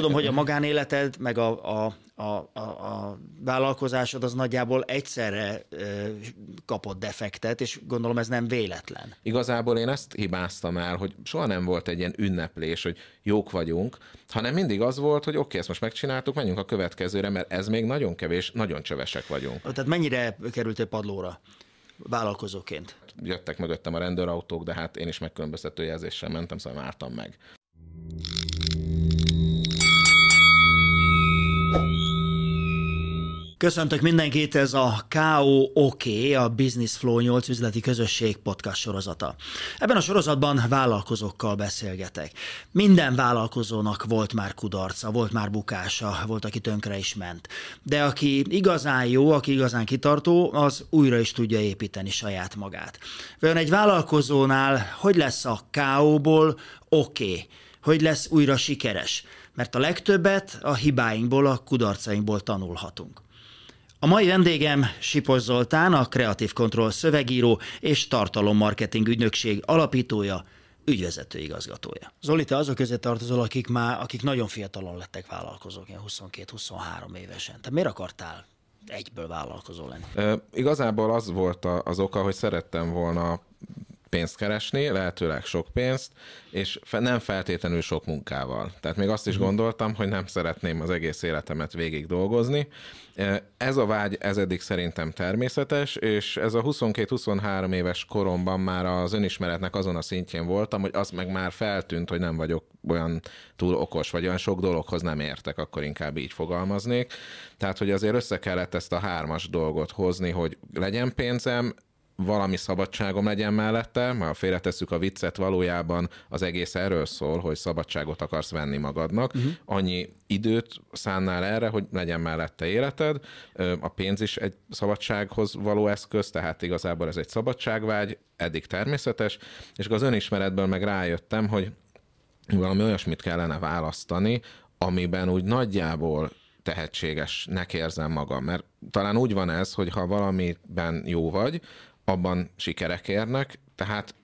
tudom, hogy a magánéleted, meg a vállalkozásod az nagyjából egyszerre kapott defektet, és gondolom ez nem véletlen. Igazából én ezt hibáztam el, hogy soha nem volt egy ilyen ünneplés, hogy jók vagyunk, hanem mindig az volt, hogy oké, ezt most megcsináltuk, menjünk a következőre, mert ez még nagyon kevés, nagyon csövesek vagyunk. Tehát mennyire kerültél padlóra vállalkozóként? Jöttek mögöttem a rendőrautók, de hát én is megkülönböztető jelzéssel mentem, szóval vártam meg. Köszöntök mindenkit, ez a KO-OK, a Business Flow 8 üzleti közösség podcast sorozata. Ebben a sorozatban vállalkozókkal beszélgetek. Minden vállalkozónak volt már kudarca, volt már bukása, volt, aki tönkre is ment. De aki igazán jó, aki igazán kitartó, az újra is tudja építeni saját magát. Vajon egy vállalkozónál hogy lesz a KO-ból OK? Hogy lesz újra sikeres? Mert a legtöbbet a hibáinkból, a kudarcainkból tanulhatunk. A mai vendégem Sipos Zoltán, a Kreatív Kontroll szövegíró és tartalommarketing ügynökség alapítója, ügyvezető igazgatója. Zoli, te azok közé tartozol, akik nagyon fiatalon lettek vállalkozók, ilyen 22-23 évesen. Te miért akartál egyből vállalkozó lenni? Igazából az volt az oka, hogy szerettem volna pénzt keresni, lehetőleg sok pénzt, és nem feltétlenül sok munkával. Tehát még azt is gondoltam, hogy nem szeretném az egész életemet végig dolgozni. Ez a vágy, ez eddig szerintem természetes, és ez a 22-23 éves koromban már az önismeretnek azon a szintjén voltam, hogy az meg már feltűnt, hogy nem vagyok olyan túl okos, vagy olyan sok dologhoz nem értek, akkor inkább így fogalmaznék. Tehát, hogy azért össze kellett ezt a hármas dolgot hozni, hogy legyen pénzem, valami szabadságom legyen mellette, már félretesszük a viccet, valójában az egész erről szól, hogy szabadságot akarsz venni magadnak, annyi időt szánnál erre, hogy legyen mellette életed, a pénz is egy szabadsághoz való eszköz, tehát igazából ez egy szabadságvágy, eddig természetes, és az önismeretből meg rájöttem, hogy valami olyasmit kellene választani, amiben úgy nagyjából tehetségesnek érzem magam, mert talán úgy van ez, hogy ha valamiben jó vagy, abban sikerek érnek, tehát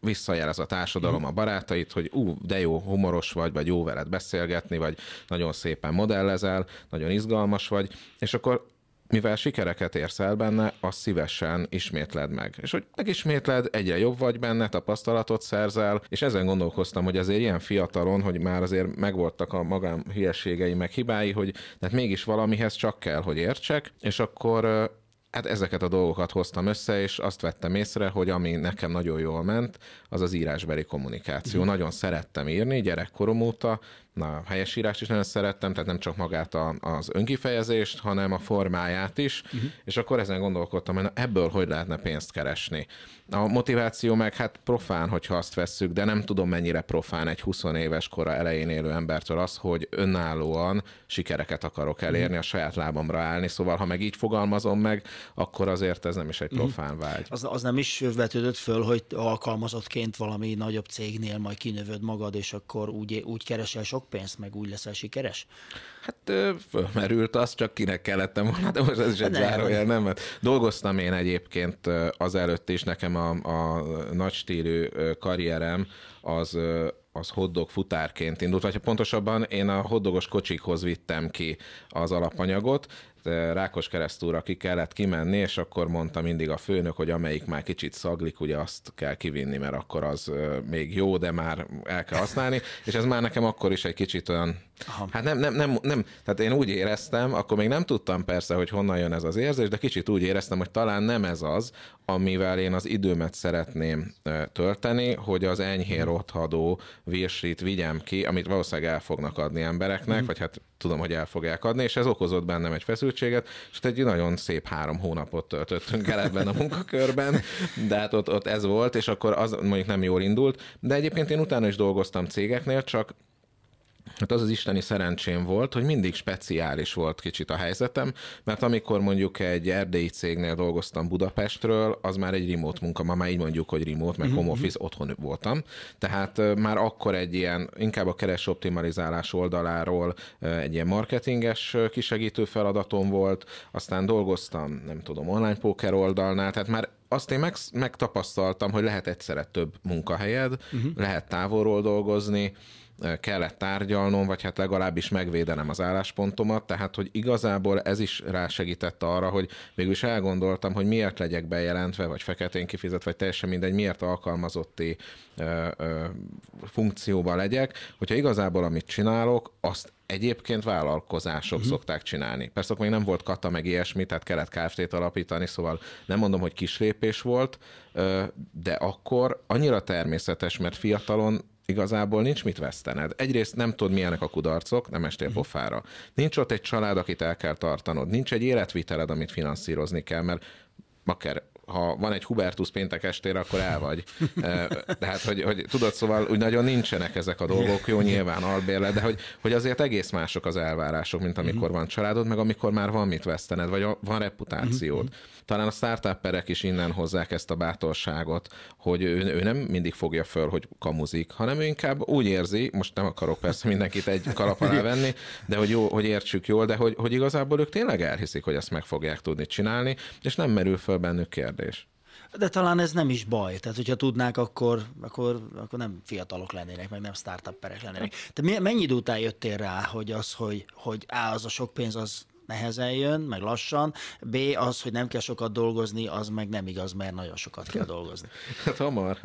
visszajelez a társadalom a barátait, hogy de jó, humoros vagy jó veled beszélgetni, vagy nagyon szépen modellezel, nagyon izgalmas vagy, és akkor mivel sikereket érsz el benne, azt szívesen ismétled meg. És hogy megismétled, egyre jobb vagy benne, tapasztalatot szerzel, és ezen gondolkoztam, hogy azért ilyen fiatalon, hogy már azért megvoltak a magam hülyeségei, meg hibái, hogy tehát mégis valamihez csak kell, hogy értsek, és akkor hát ezeket a dolgokat hoztam össze, és azt vettem észre, hogy ami nekem nagyon jól ment, az az írásbeli kommunikáció. Nagyon szerettem írni gyerekkorom óta, a helyesírást is nagyon szerettem, tehát nem csak magát az önkifejezést, hanem a formáját is, és akkor ezen gondolkodtam, hogy ebből hogy lehetne pénzt keresni. A motiváció meg hát profán, hogyha azt vesszük, de nem tudom mennyire profán egy 20 éves kora elején élő embertől az, hogy önállóan sikereket akarok elérni, a saját lábamra állni, szóval ha meg így fogalmazom meg, akkor azért ez nem is egy profán vágy. Az nem is vetődött föl, hogy alkalmazottként valami nagyobb cégnél majd kinövöd magad, és akkor úgy keresel sok pénzt, meg úgy leszel sikeres? Hát fölmerült az, csak kinek kellettem volna, de most ez is egy zárójel, nem? Dolgoztam én egyébként azelőtt is, nekem a nagystílű karrierem az hotdog futárként indult, vagy pontosabban én a hotdogos kocsikhoz vittem ki az alapanyagot, Rákoskeresztúra ki kellett kimenni, és akkor mondta mindig a főnök, hogy amelyik már kicsit szaglik, ugye azt kell kivinni, mert akkor az még jó, de már el kell használni, és ez már nekem akkor is egy kicsit olyan, hát nem, tehát én úgy éreztem, akkor még nem tudtam persze, hogy honnan jön ez az érzés, de kicsit úgy éreztem, hogy talán nem ez az, amivel én az időmet szeretném tölteni, hogy az enyhén rothadó virslit vigyem ki, amit valószínűleg el fognak adni embereknek, vagy hát tudom, hogy el fogják adni, és ez okozott bennem egy feszültséget, és egy nagyon szép 3 hónapot töltöttünk el ebben a munkakörben, de hát ott ez volt, és akkor az mondjuk nem jól indult, de egyébként én utána is dolgoztam cégeknél, csak hát az az isteni szerencsém volt, hogy mindig speciális volt kicsit a helyzetem, mert amikor mondjuk egy erdélyi cégnél dolgoztam Budapestről, az már egy remote munka, ma már így mondjuk, hogy remote, meg home office, otthon voltam. Tehát már akkor egy ilyen, inkább a keresoptimalizálás oldaláról egy ilyen marketinges kisegítő feladatom volt, aztán dolgoztam, nem tudom, online póker oldalnál, tehát már azt én megtapasztaltam, hogy lehet egyszerre több munkahelyed, lehet távolról dolgozni, kellett tárgyalnom, vagy hát legalábbis megvédenem az álláspontomat, tehát hogy igazából ez is rásegített arra, hogy végülis elgondoltam, hogy miért legyek bejelentve, vagy feketén kifizetve, vagy teljesen mindegy, miért alkalmazotti funkcióba legyek, hogyha igazából amit csinálok, azt egyébként vállalkozások szokták csinálni. Persze akkor még nem volt kata, meg ilyesmi, tehát kellett Kft-t alapítani, szóval nem mondom, hogy kis lépés volt, de akkor annyira természetes, mert fiatalon igazából nincs mit vesztened. Egyrészt nem tudod, milyenek a kudarcok, nem estél pofára. Nincs ott egy család, akit el kell tartanod. Nincs egy életviteled, amit finanszírozni kell, mert akár ha van egy Hubertus péntek estére, akkor el vagy. Tehát, hogy tudod, szóval úgy nagyon nincsenek ezek a dolgok, jó, nyilván albérlet, de hogy azért egész mások az elvárások, mint amikor van családod, meg amikor már van mit vesztened, vagy van reputációd. Talán a startupperek is innen hozzák ezt a bátorságot, hogy ő nem mindig fogja föl, hogy kamuzik, hanem ő inkább úgy érzi, most nem akarok persze mindenkit egy kalap alá venni, de hogy jó, hogy értsük jól, de hogy igazából ők tényleg elhiszik, hogy ezt meg fogják tudni csinálni, és nem merül föl bennük kérdés. De talán ez nem is baj. Tehát, hogyha tudnák, akkor nem fiatalok lennének, meg nem startupperek lennének. Te mennyi idő után jöttél rá, hogy az a sok pénz, az nehezen jön, meg lassan. B, az, hogy nem kell sokat dolgozni, az meg nem igaz, mert nagyon sokat kell dolgozni. Hát hamar.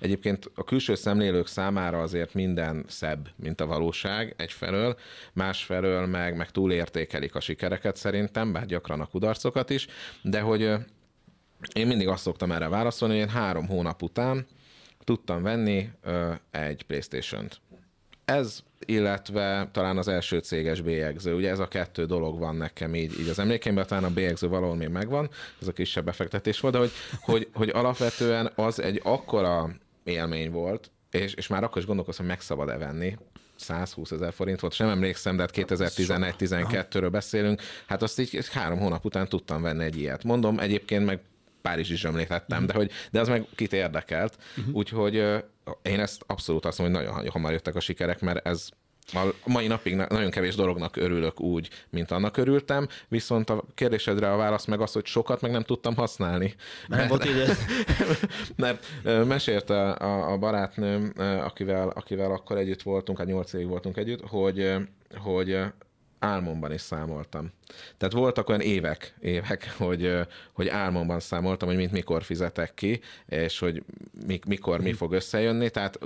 Egyébként a külső szemlélők számára azért minden szebb, mint a valóság egyfelől, másfelől meg túlértékelik a sikereket szerintem, bár gyakran a kudarcokat is, de hogy én mindig azt szoktam erre válaszolni, hogy én 3 hónap után tudtam venni egy PlayStation-t. Ez, illetve talán az első céges bélyegző. Ugye ez a 2 dolog van nekem így az emlékeimben, talán a bélyegző valahol még megvan, ez a kisebb befektetés volt, de hogy alapvetően az egy akkora élmény volt, és már akkor is gondolkoztam, hogy meg szabad-e venni. 120 000 forint volt, sem emlékszem, de hát 2011-12-ről beszélünk. Hát azt így 3 hónap után tudtam venni egy ilyet. Mondom, egyébként meg Párizsi zsömlét ettem, de az meg kit érdekelt. Úgyhogy én ezt abszolút azt mondom, hogy nagyon hamar jöttek a sikerek, mert ez a mai napig nagyon kevés dolognak örülök úgy, mint annak örültem, viszont a kérdésedre a válasz meg az, hogy sokat meg nem tudtam használni. Mert mesélt a barátnőm, akivel akkor együtt voltunk, hát 8 évig voltunk együtt, hogy álmomban is számoltam. Tehát voltak olyan évek, hogy álmomban számoltam, hogy mint mikor fizetek ki, és hogy mikor mi fog összejönni. Tehát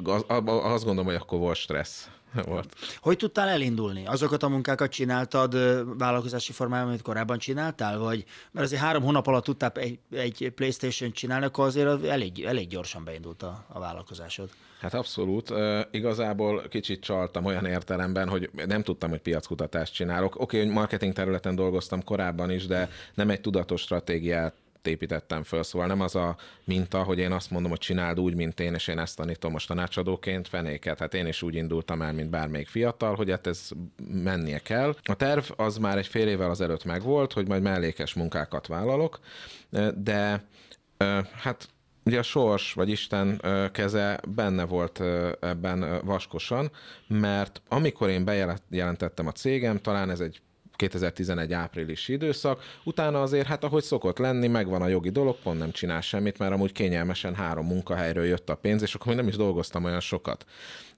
azt gondolom, hogy akkor volt stressz. Volt. Hogy tudtál elindulni? Azokat a munkákat csináltad vállalkozási formában, amit korábban csináltál? Vagy, mert azért 3 hónap alatt tudtál egy PlayStation-t csinálni, akkor azért elég gyorsan beindult a vállalkozásod. Hát abszolút. Igazából kicsit csaltam olyan értelemben, hogy nem tudtam, hogy piackutatást csinálok. Oké, hogy marketing területen dolgoztam korábban is, de nem egy tudatos stratégiát építettem föl, szóval nem az a minta, hogy én azt mondom, hogy csináld úgy, mint én, és én ezt tanítom most tanácsadóként, fenéket. Hát én is úgy indultam el, mint bármelyik fiatal, hogy hát ez mennie kell. A terv az már egy fél évvel azelőtt megvolt, hogy majd mellékes munkákat vállalok, de hát ugye a sors, vagy Isten keze benne volt ebben vaskosan, mert amikor én bejelentettem a cégem, talán ez egy 2011 áprilisi időszak, utána azért, hát ahogy szokott lenni, megvan a jogi dolog, pont nem csinál semmit, mert amúgy kényelmesen 3 munkahelyről jött a pénz, és akkor még nem is dolgoztam olyan sokat.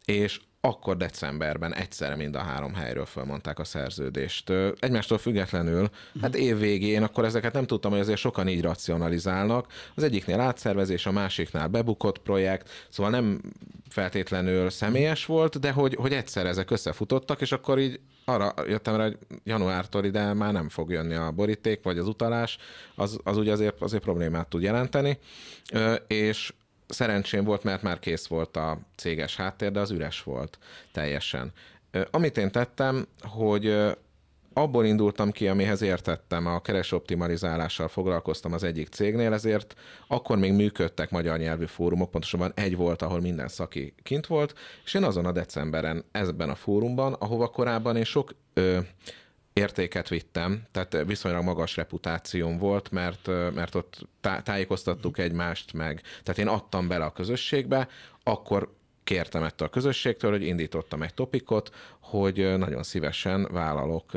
És akkor decemberben egyszerre mind a 3 helyről fölmondták a szerződést. Egymástól függetlenül, hát év végén, akkor ezeket nem tudtam, hogy azért sokan így racionalizálnak. Az egyiknél átszervezés, a másiknál bebukott projekt, szóval nem feltétlenül személyes volt, de hogy egyszer ezek összefutottak, és akkor így arra jöttem rá, hogy januártól ide már nem fog jönni a boríték, vagy az utalás, az ugye azért problémát tud jelenteni, és szerencsém volt, mert már kész volt a céges háttér, de az üres volt teljesen. Amit én tettem, hogy abból indultam ki, amihez értettem, a keresoptimalizálással foglalkoztam az egyik cégnél, ezért akkor még működtek magyar nyelvű fórumok, pontosabban egy volt, ahol minden szaki kint volt, és én azon a decemberen ebben a fórumban, ahova korábban én sok értéket vittem, tehát viszonylag magas reputációm volt, mert ott tájékoztattuk egymást meg, tehát én adtam bele a közösségbe, akkor kértem ettől a közösségtől, hogy indítottam egy topikot, hogy nagyon szívesen vállalok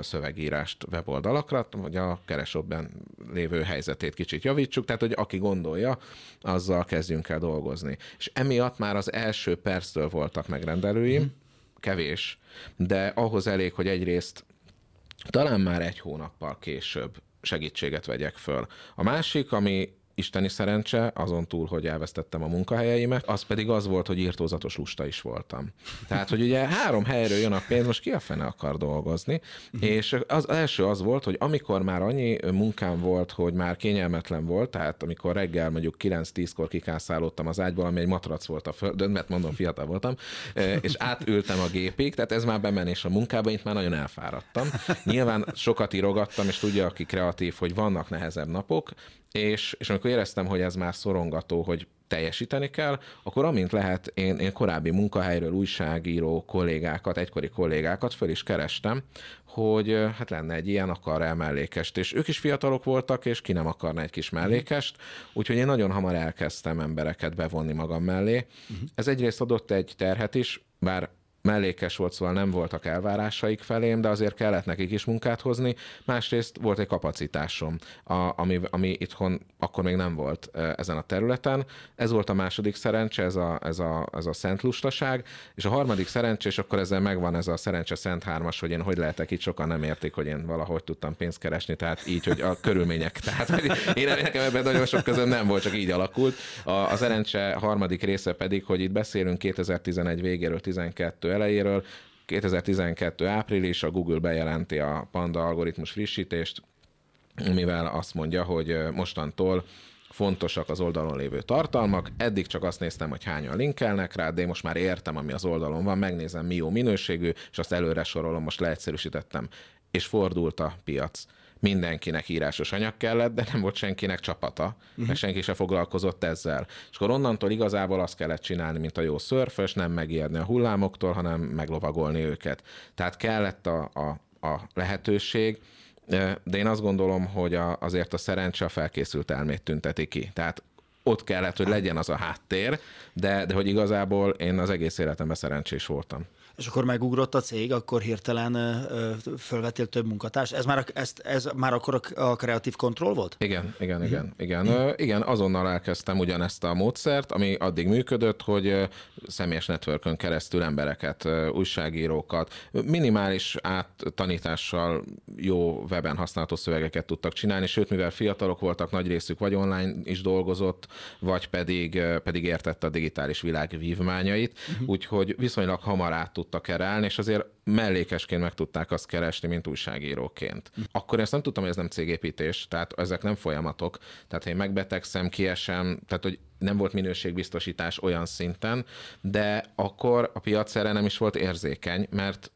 szövegírást weboldalakra, hogy a keresőben lévő helyzetét kicsit javítsuk, tehát hogy aki gondolja, azzal kezdjünk el dolgozni. És emiatt már az első perctől voltak megrendelőim, kevés, de ahhoz elég, hogy egyrészt talán már egy hónappal később segítséget vegyek föl. A másik, ami isteni szerencse, azon túl, hogy elvesztettem a munkahelyeimet, az pedig az volt, hogy írtózatos lusta is voltam. Tehát, hogy ugye 3 helyről jön a pénz, most ki a fene akar dolgozni, és az első az volt, hogy amikor már annyi munkám volt, hogy már kényelmetlen volt, tehát amikor reggel mondjuk 9-10-kor kikászálódtam az ágyból, ami egy matrac volt a földön, mert mondom, fiatal voltam, és átültem a gépig, tehát ez már bemenés a munkába, itt már nagyon elfáradtam. Nyilván sokat írogattam, és tudja, aki kreatív, hogy vannak nehezebb napok, és amikor éreztem, hogy ez már szorongató, hogy teljesíteni kell, akkor amint lehet, én korábbi munkahelyről újságíró kollégákat, egykori kollégákat föl is kerestem, hogy hát lenne egy ilyen, akar-e mellékest. És ők is fiatalok voltak, és ki nem akarna egy kis mellékest, úgyhogy én nagyon hamar elkezdtem embereket bevonni magam mellé. Ez egyrészt adott egy terhet is, bár mellékes volt, szóval nem voltak elvárásaik felém, de azért kellett nekik is munkát hozni. Másrészt volt egy kapacitásom, ami itthon akkor még nem volt ezen a területen. Ez volt a második szerencse, ez a szent lustaság, és a harmadik szerencse, és akkor ezzel megvan ez a szerencse szent hármas, hogy én hogy lehetek itt, sokan nem értik, hogy én valahogy tudtam pénzt keresni, tehát így, hogy a körülmények. Tehát én nekem ebben nagyon sok közöm nem volt, csak így alakult. A szerencse harmadik része pedig, hogy itt beszélünk 2011 végéről, 12 elejéről, 2012. április a Google bejelenti a Panda algoritmus frissítést, mivel azt mondja, hogy mostantól fontosak az oldalon lévő tartalmak. Eddig csak azt néztem, hogy hányan linkelnek rá, de én most már értem, ami az oldalon van, megnézem, mi jó minőségű, és azt előre sorolom, most leegyszerűsítettem. És fordult a piac. Mindenkinek írásos anyag kellett, de nem volt senkinek csapata, meg senki se foglalkozott ezzel. És akkor onnantól igazából azt kellett csinálni, mint a jó szörfös, nem megijedni a hullámoktól, hanem meglovagolni őket. Tehát kellett a lehetőség, de én azt gondolom, hogy azért a szerencse a felkészült elmét tünteti ki. Tehát ott kellett, hogy legyen az a háttér, de hogy igazából én az egész életemben szerencsés voltam. És akkor megugrott a cég, akkor hirtelen fölvettél több munkatárs. Ez már akkor a Kreatív Kontroll volt? Igen, azonnal elkezdtem ugyanezt a módszert, ami addig működött, hogy személyes networkön keresztül embereket, újságírókat, minimális áttanítással jó weben használható szövegeket tudtak csinálni, sőt, mivel fiatalok voltak, nagy részük vagy online is dolgozott, vagy pedig értette a digitális világ vívmányait, úgyhogy viszonylag hamar át tudtak erre állni, és azért mellékesként meg tudták azt keresni, mint újságíróként. Akkor ezt nem tudtam, hogy ez nem cégépítés, tehát ezek nem folyamatok. Tehát én megbetegszem, kiesem, tehát hogy nem volt minőségbiztosítás olyan szinten, de akkor a piac erre nem is volt érzékeny, mert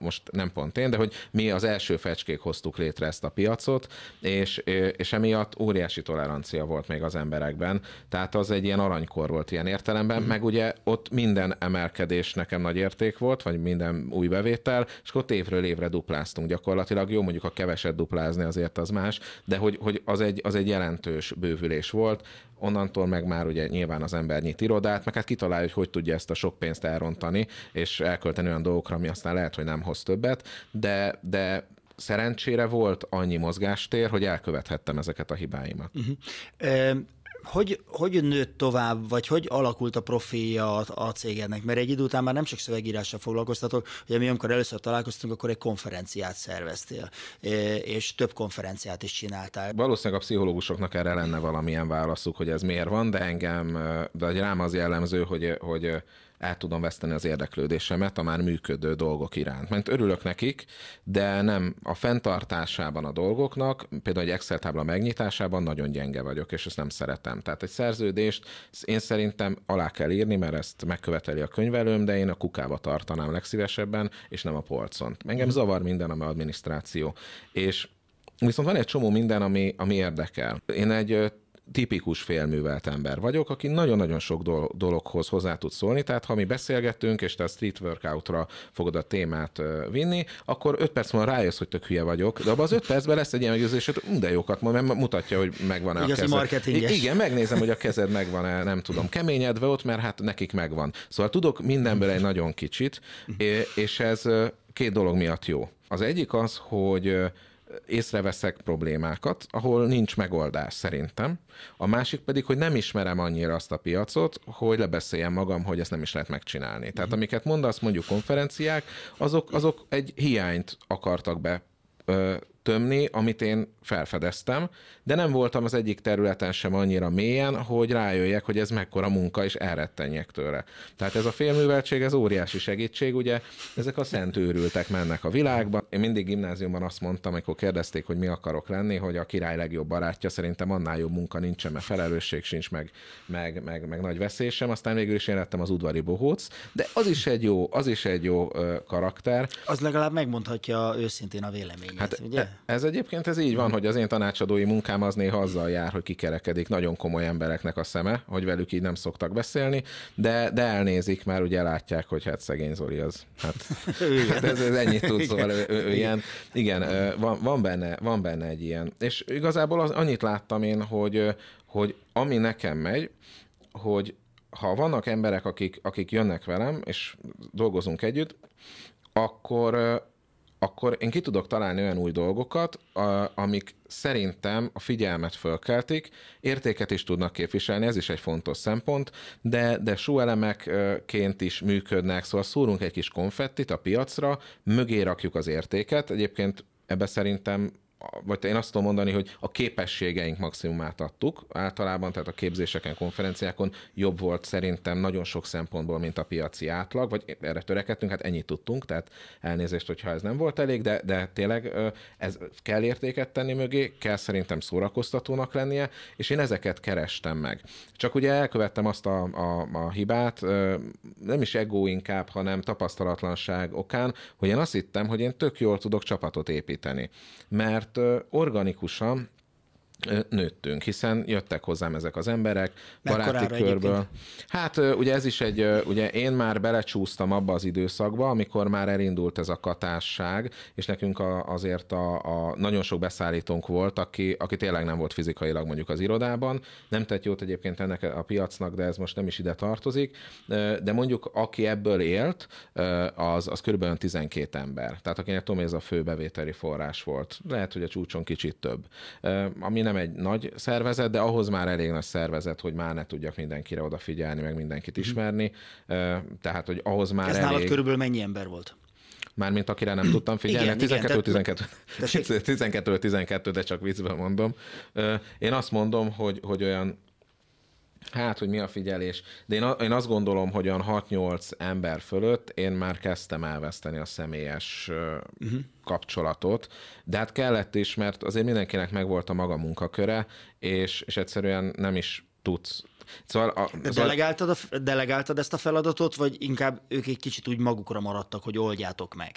most nem pont én, de hogy mi az első fecskék hoztuk létre ezt a piacot, és emiatt óriási tolerancia volt még az emberekben. Tehát az egy ilyen aranykor volt ilyen értelemben, meg ugye ott minden emelkedés nekem nagy érték volt, vagy minden új bevétel, és ott évről évre dupláztunk gyakorlatilag. Jó, mondjuk a keveset duplázni azért az más, de hogy az egy jelentős bővülés volt. Onnantól meg már ugye nyilván az ember nyit irodát, meg hát kitalálja, hogy tudja ezt a sok pénzt elrontani, és elkölteni olyan dolgokra, ami aztán lehet, hogy nem hoz többet, de szerencsére volt annyi mozgástér, hogy elkövethettem ezeket a hibáimat. Hogy nőtt tovább, vagy hogy alakult a profilja a cégednek? Mert egy idő után már nem csak szövegírással foglalkoztatok, ugye mi amikor először találkoztunk, akkor egy konferenciát szerveztél, és több konferenciát is csináltál. Valószínűleg a pszichológusoknak erre lenne valamilyen válaszuk, hogy ez miért van, de rám az jellemző, hogy el tudom veszteni az érdeklődésemet a már működő dolgok iránt. Mert örülök nekik, de nem a fenntartásában a dolgoknak, például egy Excel tábla megnyitásában nagyon gyenge vagyok, és ezt nem szeretem. Tehát egy szerződést én szerintem alá kell írni, mert ezt megköveteli a könyvelőm, de én a kukába tartanám legszívesebben, és nem a polcon. Engem zavar minden, ami adminisztráció. És viszont van egy csomó minden, ami érdekel. Én egy tipikus félművelt ember vagyok, aki nagyon-nagyon sok dologhoz hozzá tud szólni, tehát ha mi beszélgetünk, és te a street workoutra fogod a témát vinni, akkor 5 perc múlva rájössz, hogy tök hülye vagyok, de abban az 5 percben lesz egy ilyen meggyőzés, hogy de jókat mondom, mert mutatja, hogy megvan-e a kezed. Igen, megnézem, hogy a kezed megvan-e, nem tudom, keményedve ott, mert hát nekik megvan. Szóval tudok mindenből egy nagyon kicsit, és ez két dolog miatt jó. Az egyik az, hogy észreveszek problémákat, ahol nincs megoldás szerintem. A másik pedig, hogy nem ismerem annyira azt a piacot, hogy lebeszéljem magam, hogy ezt nem is lehet megcsinálni. Tehát amiket mondasz, mondjuk konferenciák, azok egy hiányt akartak betömni, amit én felfedeztem, de nem voltam az egyik területen sem annyira mélyen, hogy rájöjjek, hogy ez mekkora munka, és elrettenjek tőle. Tehát ez a félműveltség, ez óriási segítség, ugye ezek a szent őrültek mennek a világba. Én mindig gimnáziumban azt mondtam, amikor kérdezték, hogy mi akarok lenni, hogy a király legjobb barátja, szerintem annál jobb munka nincsen, mert felelősség sincs, meg nagy veszély sem. Aztán végül is én lettem az udvari bohóc, de az is egy jó karakter. Az legalább megmondhatja őszintén a véleményét, hát, ugye? Ez egyébként ez így van, hogy az én tanácsadói munkám az néha azzal jár, hogy kikerekedik nagyon komoly embereknek a szeme, hogy velük így nem szoktak beszélni, de elnézik, mert ugye látják, hogy hát szegény Zoli az. Hát ez ennyit tud, szóval ő ilyen. Igen, van benne egy ilyen. És igazából annyit láttam én, hogy ami nekem megy, hogy ha vannak emberek, akik jönnek velem, és dolgozunk együtt, akkor én ki tudok találni olyan új dolgokat, amik szerintem a figyelmet fölkeltik, értéket is tudnak képviselni, ez is egy fontos szempont, de súlyelemekként is működnek, szóval szúrunk egy kis konfettit a piacra, mögé rakjuk az értéket, egyébként ebbe szerintem, vagy én azt tudom mondani, hogy a képességeink maximumát adtuk általában, tehát a képzéseken, konferenciákon jobb volt szerintem nagyon sok szempontból, mint a piaci átlag, vagy erre törekedtünk, hát ennyit tudtunk, tehát elnézést, hogyha ez nem volt elég, de tényleg ez kell értéket tenni mögé, kell szerintem szórakoztatónak lennie, és én ezeket kerestem meg. Csak ugye elkövettem azt a hibát, nem is ego inkább, hanem tapasztalatlanság okán, hogy én azt hittem, hogy én tök jól tudok csapatot építeni, mert organikusan nőttünk, hiszen jöttek hozzám ezek az emberek, baráti körből. Egyébként? Hát ugye ez is ugye én már belecsúsztam abba az időszakba, amikor már elindult ez a katásság, és nekünk azért a nagyon sok beszállítónk volt, aki tényleg nem volt fizikailag mondjuk az irodában. Nem tett jót egyébként ennek a piacnak, de ez most nem is ide tartozik. De mondjuk aki ebből élt, az körülbelül 12 ember. Tehát akinek tudom, ez a fő bevételi forrás volt. Lehet, hogy a csúcson kicsit több. Ami nem egy nagy szervezet, de ahhoz már elég nagy szervezet, hogy már ne tudjak mindenkire odafigyelni, meg mindenkit ismerni. Tehát, hogy ahhoz már ez elég... Ez nálad körülbelül mennyi ember volt? Mármint akire nem tudtam figyelni. 12-12, de csak viccben mondom. Én azt mondom, hogy olyan... Hát, hogy mi a figyelés. De én azt gondolom, hogy olyan 6-8 ember fölött én már kezdtem elveszteni a személyes kapcsolatot. De hát kellett is, mert azért mindenkinek megvolt a maga munkaköre, és egyszerűen nem is tudsz. Szóval delegáltad ezt a feladatot, vagy inkább ők egy kicsit úgy magukra maradtak, hogy oldjátok meg?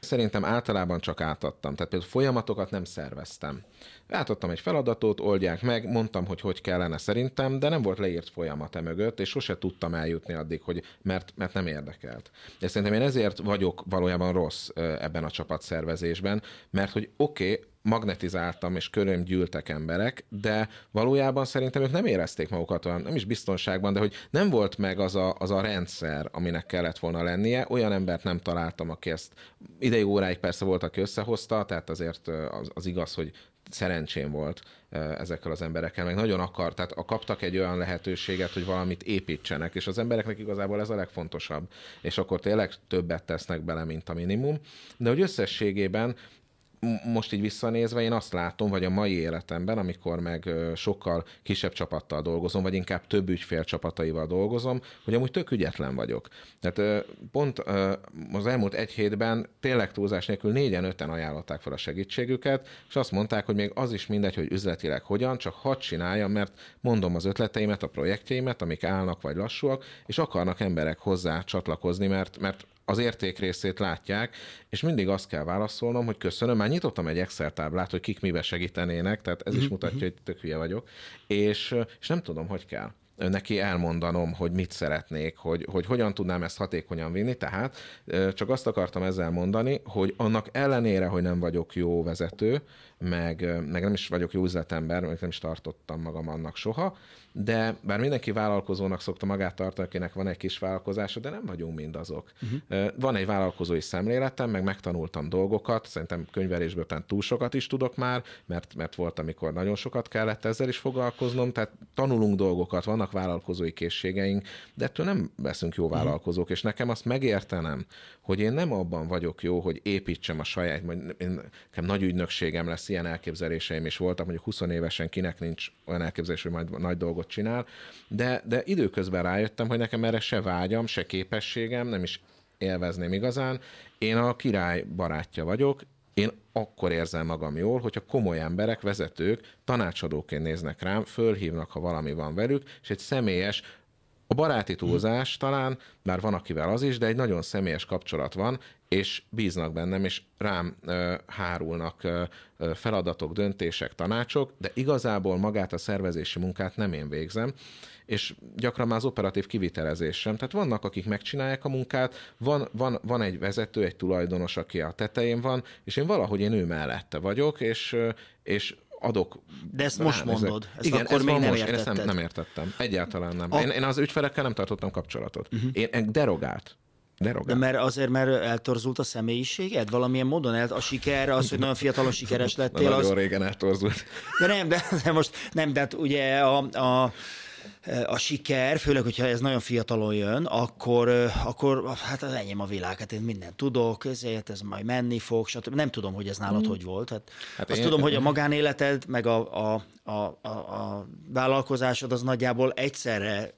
Szerintem általában csak átadtam. Tehát például folyamatokat nem szerveztem. Átadtam egy feladatot, oldják meg, mondtam, hogy kellene szerintem, de nem volt leírt folyamat mögött, és sose tudtam eljutni addig, hogy mert nem érdekelt. De szerintem én ezért vagyok valójában rossz ebben a csapatszervezésben, mert hogy oké, magnetizáltam, és köröm gyűltek emberek, de valójában szerintem ők nem érezték magukat olyan, nem is biztonságban, de hogy nem volt meg az a rendszer, aminek kellett volna lennie. Olyan embert nem találtam, aki ezt ideig óráig persze volt, aki összehozta, tehát azért az igaz, hogy szerencsém volt ezekkel az emberekkel, meg nagyon tehát kaptak egy olyan lehetőséget, hogy valamit építsenek, és az embereknek igazából ez a legfontosabb, és akkor tényleg többet tesznek bele, mint a minimum. De hogy összességében most így visszanézve én azt látom, vagy a mai életemben, amikor meg sokkal kisebb csapattal dolgozom, vagy inkább több ügyfél csapataival dolgozom, hogy amúgy tök ügyetlen vagyok. Tehát pont az elmúlt egy hétben tényleg túlzás nélkül 4-5-en ajánlották fel a segítségüket, és azt mondták, hogy még az is mindegy, hogy üzletileg hogyan, csak hadd csináljam, mert mondom az ötleteimet, a projektjeimet, amik állnak vagy lassúak, és akarnak emberek hozzá csatlakozni, mert az érték részét látják, és mindig azt kell válaszolnom, hogy köszönöm, már nyitottam egy Excel táblát, hogy kik mibe segítenének, tehát ez is mutatja, hogy tök hülye vagyok, és nem tudom, hogy kell neki elmondanom, hogy mit szeretnék, hogy hogyan tudnám ezt hatékonyan vinni, tehát csak azt akartam ezzel mondani, hogy annak ellenére, hogy nem vagyok jó vezető, meg nem is vagyok jó üzletember, meg nem is tartottam magam annak soha, de bár mindenki vállalkozónak szokta magát tartani, akinek van egy kis vállalkozása, de nem vagyunk mindazok. Uh-huh. Van egy vállalkozói szemléletem, meg megtanultam dolgokat, szerintem könyvelésből túl sokat is tudok már, mert volt, amikor nagyon sokat kellett ezzel is foglalkoznom, tehát tanulunk dolgokat, vannak vállalkozói készségeink, de ettől nem leszünk jó vállalkozók, és nekem azt megértenem, hogy én nem abban vagyok jó, hogy építsem a saját, nekem nagy ügynökségem lesz, ilyen elképzeléseim is voltak, mondjuk 20 évesen kinek nincs olyan elképzelés, hogy majd nagy dolgot csinál, de időközben rájöttem, hogy nekem erre se vágyam, se képességem, nem is élvezném igazán. Én a király barátja vagyok, én akkor érzem magam jól, hogyha komoly emberek, vezetők tanácsadóként néznek rám, fölhívnak, ha valami van velük, és egy személyes, a baráti túlzás talán, bár van akivel az is, de egy nagyon személyes kapcsolat van, és bíznak bennem, és rám hárulnak feladatok, döntések, tanácsok, de igazából magát a szervezési munkát nem én végzem, és gyakran már az operatív kivitelezés sem. Tehát vannak, akik megcsinálják a munkát, van egy vezető, egy tulajdonos, aki a tetején van, és én valahogy én ő mellette vagyok, és adok. De ezt most mondod. Ezt igen, akkor még nem értetted. Ezt nem értettem. Egyáltalán nem. Én az ügyfelekkel nem tartottam kapcsolatot. Uh-huh. Én derogált. De mert eltorzult a személyiséged? Valamilyen módon a siker, az, hogy nagyon fiatalon sikeres lettél. Nagyon régen eltorzult. De ugye a siker, főleg, hogyha ez nagyon fiatalon jön, akkor hát az enyém a világ, hát én mindent tudok, ezért ez majd menni fog, stb. Nem tudom, hogy ez nálad hogy volt. Hát azt tudom, hogy a magánéleted, meg a vállalkozásod az nagyjából egyszerre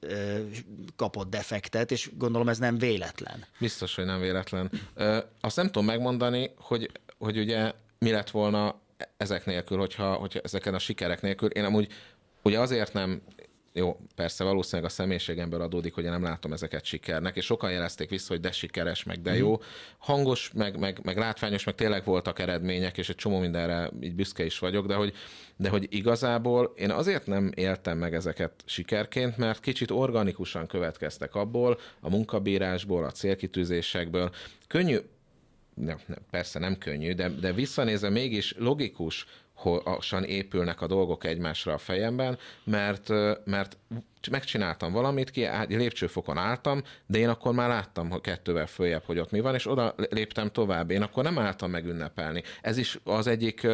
kapott defektet, és gondolom ez nem véletlen. Biztos, hogy nem véletlen. Azt nem tudom megmondani, hogy ugye mi lett volna ezek nélkül, hogyha ezeken a sikerek nélkül. Én amúgy ugye azért nem... Jó, persze valószínűleg a személyiségemből adódik, hogy én nem látom ezeket sikernek, és sokan jelezték vissza, hogy de sikeres, meg de jó. Hangos, meg látványos, meg tényleg voltak eredmények, és egy csomó mindenre így büszke is vagyok, de hogy igazából én azért nem éltem meg ezeket sikerként, mert kicsit organikusan következtek abból, a munkabírásból, a célkitűzésekből. Könnyű, persze nem könnyű, de visszanézve mégis logikus, hogyan épülnek a dolgok egymásra a fejemben, mert megcsináltam valamit, lépcsőfokon álltam, de én akkor már láttam, hogy 2-vel följebb, hogy ott mi van, és oda léptem tovább. Én akkor nem álltam megünnepelni. Ez is az egyik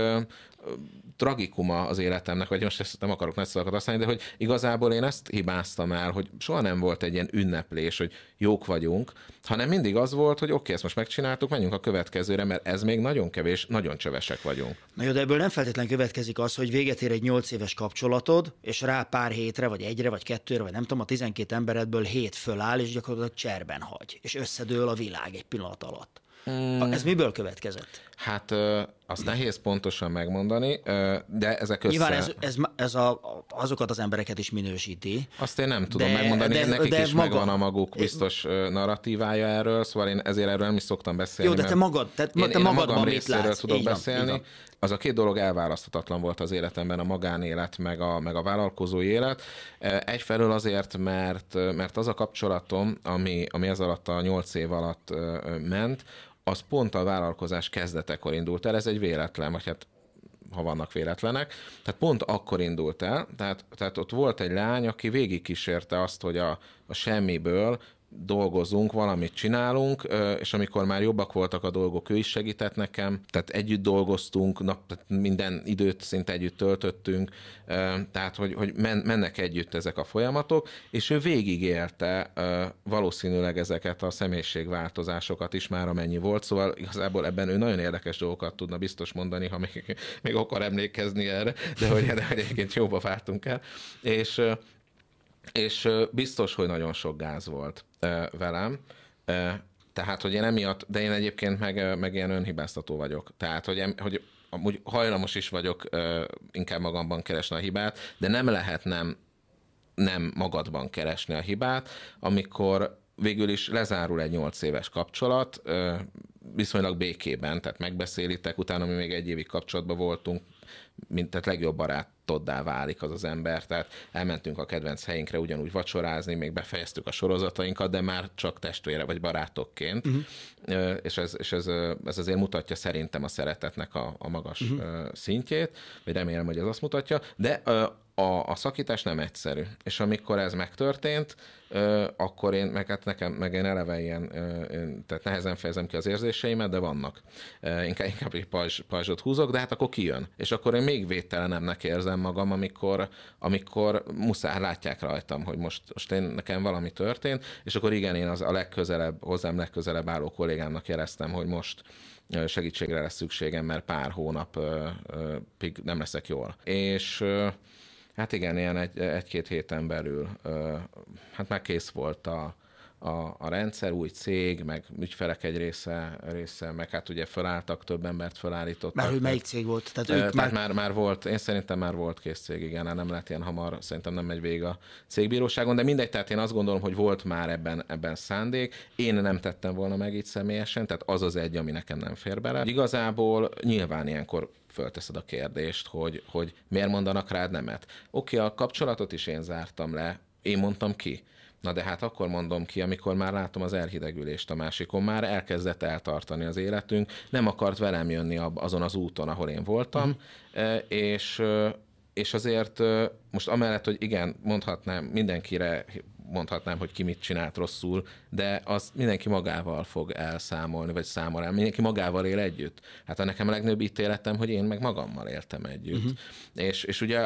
tragikuma az életemnek, vagy most ezt nem akarok nagy szavakat használni, de hogy igazából én ezt hibáztam el, hogy soha nem volt egy ilyen ünneplés, hogy jók vagyunk, hanem mindig az volt, hogy oké, ezt most megcsináltuk, menjünk a következőre, mert ez még nagyon kevés, nagyon csövesek vagyunk. Na jó, de ebből nem feltétlen következik az, hogy véget ér egy 8 éves kapcsolatod, és rá pár hétre, vagy egyre, vagy kettőre, vagy nem tudom, a 12 emberedből 7 föláll, és gyakorlatilag cserben hagy, és összedől a világ egy pillanat alatt. Ez miből következett? Hát azt nehéz pontosan megmondani, de ezek össze... Nyilván azokat az embereket is minősíti. Azt én nem tudom megmondani, nekik is megvan a maguk biztos narratívája erről, szóval én ezért erről nem is szoktam beszélni. Jó, de te magad, te magadban mit látsz? Tudok beszélni. Így van. Az a két dolog elválaszthatatlan volt az életemben, a magánélet, meg a vállalkozói élet. Egyfelől azért, mert az a kapcsolatom, ami ez alatt a 8 év alatt ment, az pont a vállalkozás kezdetekor indult el, ez egy véletlen, vagy hát ha vannak véletlenek, tehát pont akkor indult el, tehát ott volt egy lány, aki végigkísérte azt, hogy a semmiből dolgozunk, valamit csinálunk, és amikor már jobbak voltak a dolgok, ő is segített nekem, tehát együtt dolgoztunk, minden időt szinte együtt töltöttünk, tehát hogy mennek együtt ezek a folyamatok, és ő végigélte valószínűleg ezeket a személyiségváltozásokat is már amennyi volt, szóval igazából ebben ő nagyon érdekes dolgokat tudna biztos mondani, ha még akar emlékezni erre, de egyébként jóba váltunk el, és biztos, hogy nagyon sok gáz volt velem, tehát, hogy én emiatt, de én egyébként meg ilyen önhibáztató vagyok, tehát, hogy amúgy hajlamos is vagyok inkább magamban keresni a hibát, de nem lehet nem magadban keresni a hibát, amikor végül is lezárul egy 8 éves kapcsolat, viszonylag békében, tehát megbeszélitek, utána mi még 1 évig kapcsolatban voltunk, tehát legjobb barátoddá válik az az ember, tehát elmentünk a kedvenc helyünkre ugyanúgy vacsorázni, még befejeztük a sorozatainkat, de már csak testvére vagy barátokként, uh-huh. és ez azért mutatja szerintem a szeretetnek a magas uh-huh. szintjét, vagy remélem, hogy ez azt mutatja, de a szakítás nem egyszerű. És amikor ez megtörtént, akkor én, meg én eleve ilyen, tehát nehezen fejezem ki az érzéseimet, de vannak. Inkább egy pajzsot húzok, de hát akkor kijön. És akkor én még védtelenemnek érzem magam, amikor muszáj, látják rajtam, hogy most én, nekem valami történt, és akkor igen, én a hozzám legközelebb álló kollégámnak jeleztem, hogy most segítségre lesz szükségem, mert pár hónapig nem leszek jól. És hát igen, ilyen egy-két héten belül hát már kész volt a rendszer, új cég, meg ügyfelek egy része meg hát ugye felálltak, több embert felállítottak. Már hogy melyik cég volt? Tehát már volt, én szerintem már volt kész cég, igen, nem lett ilyen hamar, szerintem nem megy végig a cégbíróságon, de mindegy, tehát én azt gondolom, hogy volt már ebben szándék, én nem tettem volna meg így személyesen, tehát az az egy, ami nekem nem fér bele. Igazából nyilván ilyenkor fölteszed a kérdést, hogy miért mondanak rád nemet. Oké, a kapcsolatot is én zártam le, én mondtam ki. Na de hát akkor mondom ki, amikor már látom az elhidegülést a másikon, már elkezdett eltartani az életünk, nem akart velem jönni azon az úton, ahol én voltam, és azért most amellett, hogy igen, mondhatnám, mindenkire mondhatnám, hogy ki mit csinált rosszul, de azt mindenki magával fog elszámolni, vagy számol el. Mindenki magával él együtt. Hát a nekem a legnagyobb ítéletem, hogy én meg magammal éltem együtt. Uh-huh. És ugye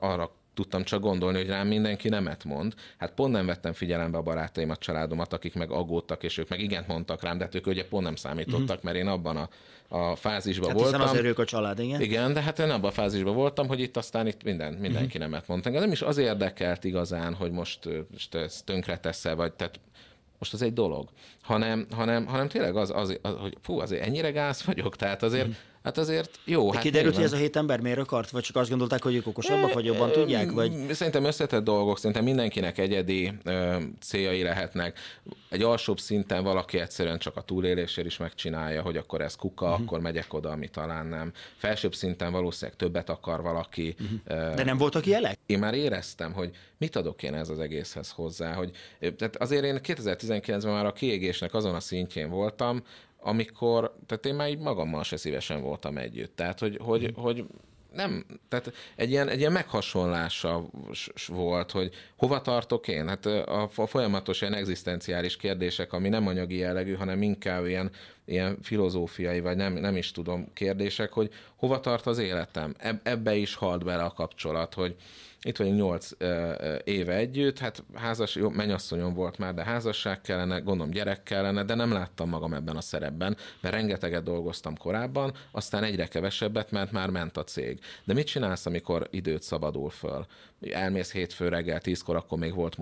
arra tudtam csak gondolni, hogy rám mindenki nemet mond. Hát pont nem vettem figyelembe a barátaimat, családomat, akik meg aggódtak, és ők meg igent mondtak rám, de hát ők ugye pont nem számítottak, mert én abban a fázisban hát voltam. Hát azért ők a család, igen? Igen, de hát én abban a fázisban voltam, hogy itt aztán itt mindenki nemet mond. Engem nem is az érdekelt igazán, hogy most ezt tönkretesz-e, vagy tehát most az egy dolog, hanem tényleg az hogy fú, azért ennyire gáz vagyok, tehát azért, hát azért jó. De hát kiderült, hogy ez a 7 ember miért akart, vagy csak azt gondolták, hogy ők okosabbak, vagy jobban tudják? Vagy... Szerintem összetett dolgok, szerintem mindenkinek egyedi céljai lehetnek. Egy alsóbb szinten valaki egyszerűen csak a túlélésért is megcsinálja, hogy akkor ez kuka, akkor megyek oda, ami talán nem. Felsőbb szinten valószínűleg többet akar valaki. De nem voltak jelek? Én már éreztem, hogy mit adok én ez az egészhez hozzá. Hogy, tehát azért én 2019-ben már a kiégésnek azon a szintjén voltam, amikor, tehát én már így magammal se szívesen voltam együtt. Tehát, hogy nem, tehát egy ilyen meghasonlása volt, hogy hova tartok én? Hát a folyamatosan egzisztenciális kérdések, ami nem anyagi jellegű, hanem inkább ilyen filozófiai, vagy nem is tudom kérdések, hogy hova tart az életem? Ebbe is halt bele a kapcsolat, hogy itt vagyunk 8 éve együtt, hát mennyasszonyom volt már, de házasság kellene, gondolom gyerek kellene, de nem láttam magam ebben a szerepben, mert rengeteget dolgoztam korábban, aztán egyre kevesebbet, mert már ment a cég. De mit csinálsz, amikor időt szabadul föl? Elmész hétfő reggel 10-kor, akkor még volt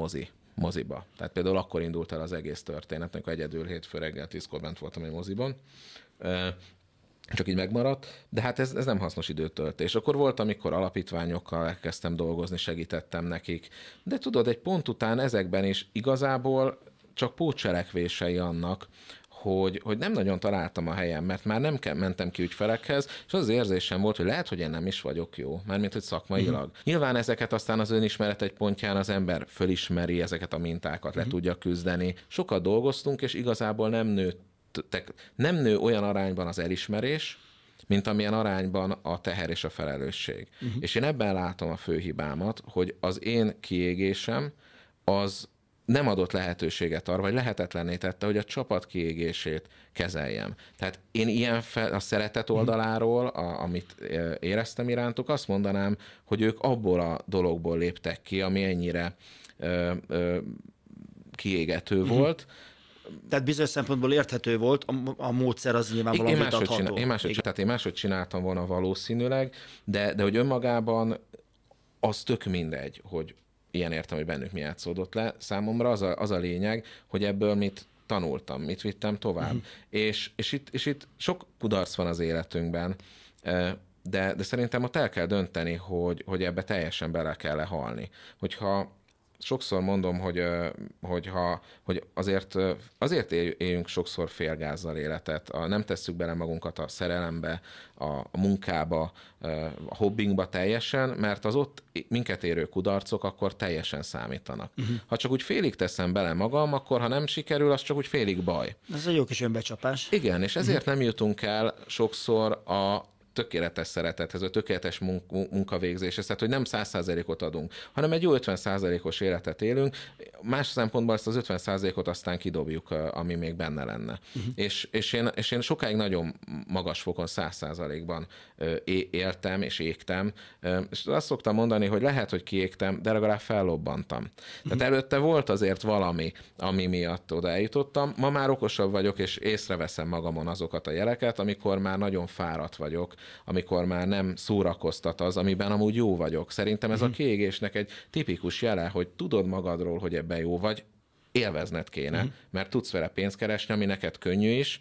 moziba. Tehát például akkor indult el az egész történet, amikor egyedül hétfő reggel 10-kor bent voltam egy moziban. Csak így megmaradt, de hát ez nem hasznos időtöltés. Akkor volt, amikor alapítványokkal elkezdtem dolgozni, segítettem nekik, de tudod, egy pont után ezekben is igazából csak pótcselekvései annak, hogy nem nagyon találtam a helyem, mert már nem mentem ki ügyfelekhez, és az érzésem volt, hogy lehet, hogy én nem is vagyok jó, mármint, hogy szakmailag. Nyilván ezeket aztán az önismeret egy pontján az ember fölismeri, ezeket a mintákat le tudja küzdeni. Sokat dolgoztunk, és igazából nem nő olyan arányban az elismerés, mint amilyen arányban a teher és a felelősség. És én ebben látom a fő hibámat, hogy az én kiégésem az nem adott lehetőséget arra, vagy lehetetlenné tette, hogy a csapat kiégését kezeljem. Tehát én ilyen a szeretet oldaláról, amit éreztem irántuk, azt mondanám, hogy ők abból a dologból léptek ki, ami ennyire kiégető volt. Tehát bizonyos szempontból érthető volt, a módszer az nyilvánvalóan vitatható. Én máshogy csináltam volna valószínűleg, de hogy önmagában az tök mindegy, hogy ilyen értem, hogy bennük mi játszódott le. Számomra az a lényeg, hogy ebből mit tanultam, mit vittem tovább. És itt sok kudarc van az életünkben, de szerintem ott el kell dönteni, hogy ebbe teljesen bele kell halni. Hogyha sokszor mondom, hogy azért éljünk sokszor félgázzal életet. Nem tesszük bele magunkat a szerelembe, a munkába, a hobbinkba teljesen, mert az ott minket érő kudarcok akkor teljesen számítanak. Uh-huh. Ha csak úgy félig teszem bele magam, akkor ha nem sikerül, az csak úgy félig baj. Ez egy jó kis önbecsapás. Igen, és ezért nem jutunk el sokszor a tökéletes szeretethez, a tökéletes munkavégzéshez, tehát hogy nem 100%-ot adunk, hanem egy jó 50%-os életet élünk, más szempontból ezt az 50%-ot aztán kidobjuk, ami még benne lenne. Uh-huh. És én sokáig nagyon magas fokon 100%-ban éltem és égtem, és azt szoktam mondani, hogy lehet, hogy kiégtem, de legalább fellobbantam. Uh-huh. Tehát előtte volt azért valami, ami miatt oda eljutottam, ma már okosabb vagyok, és észreveszem magamon azokat a jeleket, amikor már nagyon fáradt vagyok, amikor már nem szórakoztat az, amiben amúgy jó vagyok. Szerintem ez a kiégésnek egy tipikus jele, hogy tudod magadról, hogy ebben jó vagy, élvezned kéne, mert tudsz vele pénzt keresni, ami neked könnyű is,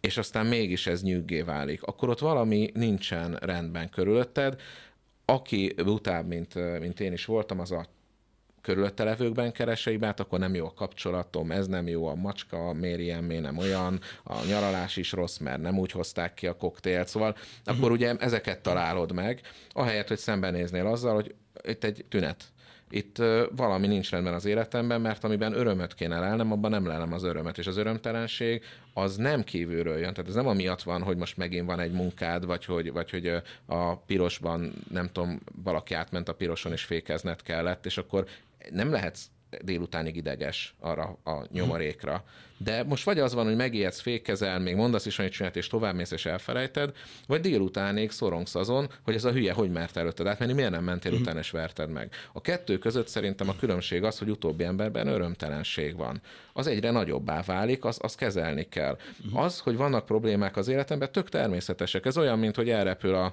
és aztán mégis ez nyüggé válik. Akkor ott valami nincsen rendben körülötted. Aki utább, mint én is voltam, az a körülötte levőkben keresse hibát, akkor nem jó a kapcsolatom, ez nem jó, a macska miért ilyen, miért nem olyan, a nyaralás is rossz, mert nem úgy hozták ki a koktélt, szóval akkor ugye ezeket találod meg, ahelyett, hogy szembenéznél azzal, hogy itt egy tünet. Itt valami nincs rendben az életemben, mert amiben örömöt kéne lelnem, abban nem lelem az örömet, és az örömtelenség az nem kívülről jön, tehát ez nem amiatt van, hogy most megint van egy munkád, vagy hogy a pirosban, nem tudom, valaki átment a piroson, és fékezned kellett, és akkor nem lehetsz délutánig ideges arra a nyomorékra. De most vagy az van, hogy megijedsz, fékezel, még mondasz is, hogy csinált, és továbbmész, és elfelejted, vagy délutánig szorongsz azon, hogy ez a hülye hogy mert előtted átmenni, miért nem mentél utána, és verted meg. A kettő között szerintem a különbség az, hogy utóbbi emberben örömtelenség van. Az egyre nagyobbá válik, az kezelni kell. Az, hogy vannak problémák az életemben, tök természetesek. Ez olyan, mint hogy elrepül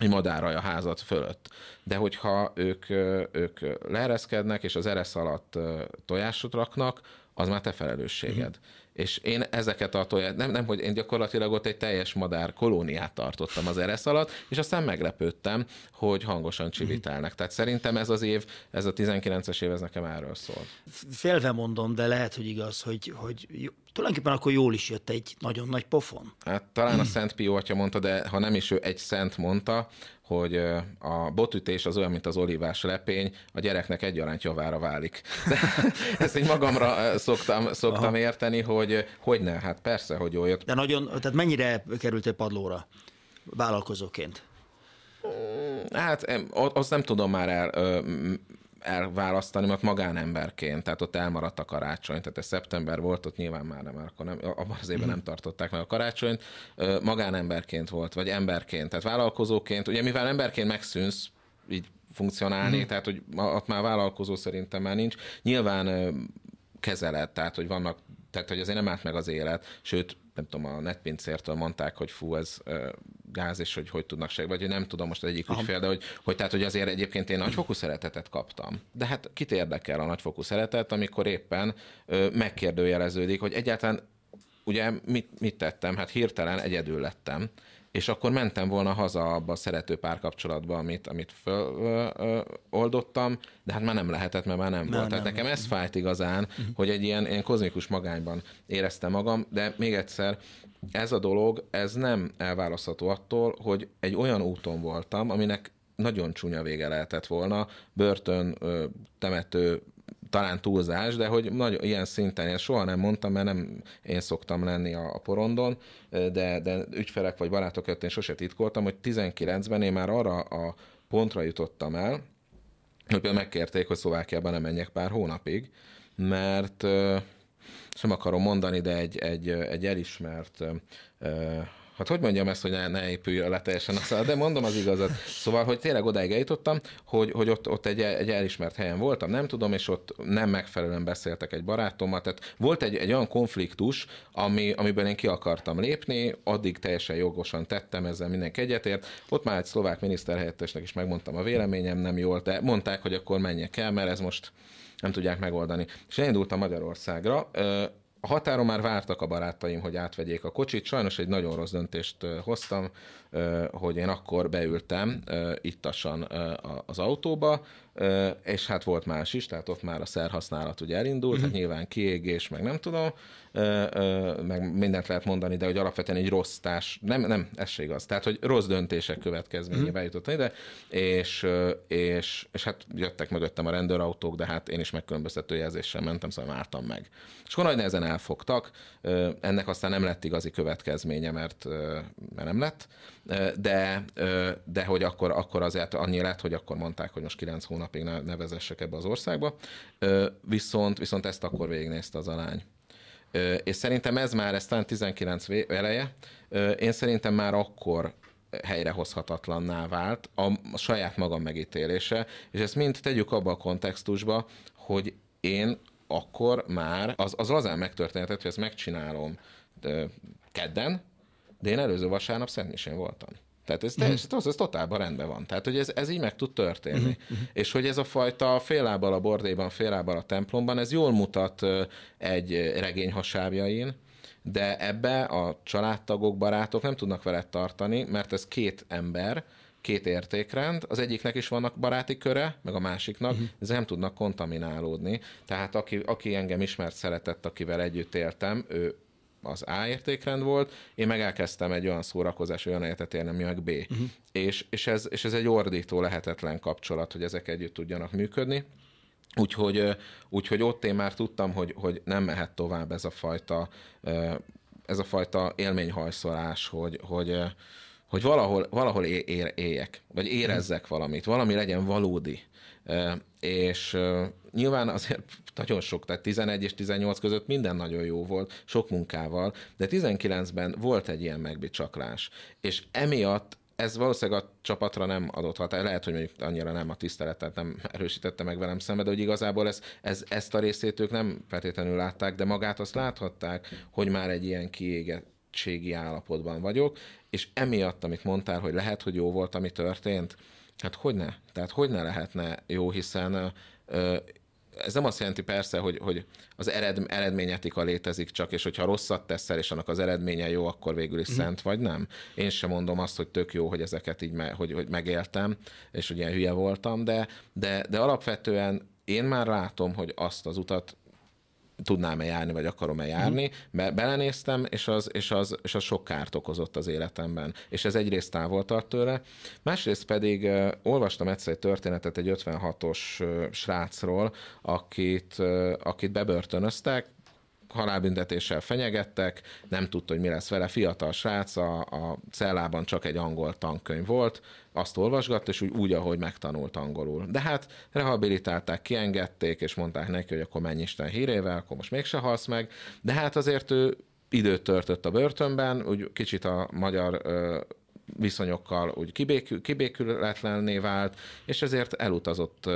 egy madárraj a házad fölött. De hogyha ők leereszkednek, és az eresz alatt tojásot raknak, az már te felelősséged. És én ezeket a tojás... Nem, hogy én gyakorlatilag ott egy teljes madár kolóniát tartottam az eresz alatt, és aztán meglepődtem, hogy hangosan csivitálnak. Tehát szerintem ez az év, ez a 19-es év, ez nekem erről szól. Félve mondom, de lehet, hogy igaz, hogy jó. Tulajdonképpen akkor jól is jött egy nagyon nagy pofon. Hát talán a Szent Pió atya mondta, de ha nem is ő, egy szent mondta, hogy a botütés az olyan, mint az olívás lepény, a gyereknek egyaránt javára válik. De ezt így magamra szoktam érteni, hogy ne, hát persze, hogy jól jött. De nagyon, tehát mennyire kerültél padlóra vállalkozóként? Hát azt nem tudom már elválasztani, mert magánemberként, tehát ott elmaradt a karácsony, tehát ez szeptember volt, ott nyilván már akkor nem, abban az évben nem tartották meg a karácsonyt, magánemberként volt, vagy emberként, tehát vállalkozóként, ugye mivel emberként megszűnsz, így funkcionálni, tehát hogy ott már vállalkozó szerintem már nincs, nyilván kezeled, tehát hogy azért nem állt meg az élet, sőt, nem tudom, a netpincértől mondták, hogy fú, ez gáz, és hogy tudnak segíteni, vagy hogy nem tudom most az egyik ügyfél, de hogy azért egyébként én nagyfokú szeretetet kaptam. De hát kit érdekel a nagyfokú szeretet, amikor éppen megkérdőjeleződik, hogy egyáltalán ugye mit tettem, hát hirtelen egyedül lettem, és akkor mentem volna haza abba a szerető párkapcsolatba, amit föloldottam, de hát már nem lehetett, mert már nem volt. Tehát nekem ez fájt igazán, hogy egy ilyen kozmikus magányban éreztem magam, de még egyszer, ez a dolog, ez nem elválasztható attól, hogy egy olyan úton voltam, aminek nagyon csúnya vége lehetett volna, börtön, temető, talán túlzás, de hogy nagyon, ilyen szinten, én soha nem mondtam, mert nem én szoktam lenni a porondon, de ügyfelek vagy barátok előtt én sose titkoltam, hogy 19-ben én már arra a pontra jutottam el, hogy például megkérték, hogy Szlovákiában nem menjek pár hónapig, mert sem akarom mondani, de egy elismert... Hát hogy mondjam ezt, hogy ne épüljön le teljesen a száll, de mondom az igazat. Szóval, hogy tényleg odáig eljutottam, hogy ott egy elismert helyen voltam, nem tudom, és ott nem megfelelően beszéltek egy barátommal. Tehát volt egy olyan konfliktus, amiből én ki akartam lépni, addig teljesen jogosan tettem, ezzel mindenki egyetért. Ott már egy szlovák miniszterhelyettesnek is megmondtam a véleményem, nem jól, de mondták, hogy akkor menjek el, mert ez most nem tudják megoldani. És elindultam Magyarországra, A határon már vártak a barátaim, hogy átvegyék a kocsit. Sajnos egy nagyon rossz döntést hoztam, hogy én akkor beültem ittasan az autóba, és hát volt más is, tehát ott már a szerhasználat ugye elindult, tehát nyilván kiégés, meg nem tudom, meg mindent lehet mondani, de hogy alapvetően egy rossz nem, ez se igaz, tehát hogy rossz döntések következményével jutottam ide, és hát jöttek mögöttem a rendőrautók, de hát én is megkülönböztető jelzéssel mentem, szóval vártam meg. És akkor nagy nehezen elfogtak, ennek aztán nem lett igazi következménye, mert nem lett, de hogy akkor azért annyi lett, hogy akkor mondták, hogy most 9 hónapig ne vezessek ebbe az országba, viszont ezt akkor végignézte az a lány. És szerintem ez talán 19 eleje, én szerintem már akkor helyrehozhatatlanná vált a saját magam megítélése, és ezt mind tegyük abba a kontextusba, hogy én akkor már az lazán megtörténhetett, hogy ezt megcsinálom kedden, de én előző vasárnap szentmisén voltam. Tehát ez totálban rendben van. Tehát, hogy ez így meg tud történni. És hogy ez a fajta fél lábbal a bordélyban, fél lábbal a templomban, ez jól mutat egy regény hasábjain, de ebbe a családtagok, barátok nem tudnak veled tartani, mert ez két ember, két értékrend, az egyiknek is vannak baráti köre, meg a másiknak, ezek nem tudnak kontaminálódni. Tehát aki engem ismert, szeretett, akivel együtt éltem, ő az A értékrend volt, én meg elkezdtem egy olyan szórakozás, olyan életet élni, ami meg B. És ez egy ordító, lehetetlen kapcsolat, hogy ezek együtt tudjanak működni. Úgyhogy ott én már tudtam, hogy nem mehet tovább ez a fajta élményhajszolás, hogy valahol éljek, vagy érezzek valamit, valami legyen valódi. És nyilván azért nagyon sok, tehát 11 és 18 között minden nagyon jó volt, sok munkával, de 19-ben volt egy ilyen megbicsaklás, és emiatt ez valószínűleg a csapatra nem adott hatály. Lehet, hogy mondjuk annyira nem a tiszteletet nem erősítette meg velem szembe, de hogy igazából ezt a részét ők nem feltétlenül látták, de magát azt láthatták, hogy már egy ilyen kiégettségi állapotban vagyok, és emiatt, amit mondtál, hogy lehet, hogy jó volt, ami történt, hát hogyne? Tehát hogyne lehetne jó, hiszen ez nem azt jelenti persze, hogy az eredményetika létezik csak, és hogyha rosszat teszel, és annak az eredménye jó, akkor végül is szent vagy, nem? Én sem mondom azt, hogy tök jó, hogy ezeket így hogy megéltem, és hogy ilyen hülye voltam, de alapvetően én már látom, hogy azt az utat tudnám-e járni, vagy akarom-e járni, belenéztem, és az sok kárt okozott az életemben. És ez egyrészt távol tart tőle, másrészt pedig olvastam egyszer egy történetet egy 56-os srácról, akit bebörtönöztek, halálbüntetéssel fenyegettek, nem tudta, hogy mi lesz vele, fiatal srác, a cellában csak egy angol tankönyv volt, azt olvasgatta, és úgy, ahogy megtanult angolul. De hát rehabilitálták, kiengedték, és mondták neki, hogy akkor menj Isten hírével, akkor most mégse halsz meg, de hát azért ő időt töltött a börtönben, úgy kicsit a magyar viszonyokkal úgy kibékületlenné vált, és ezért elutazott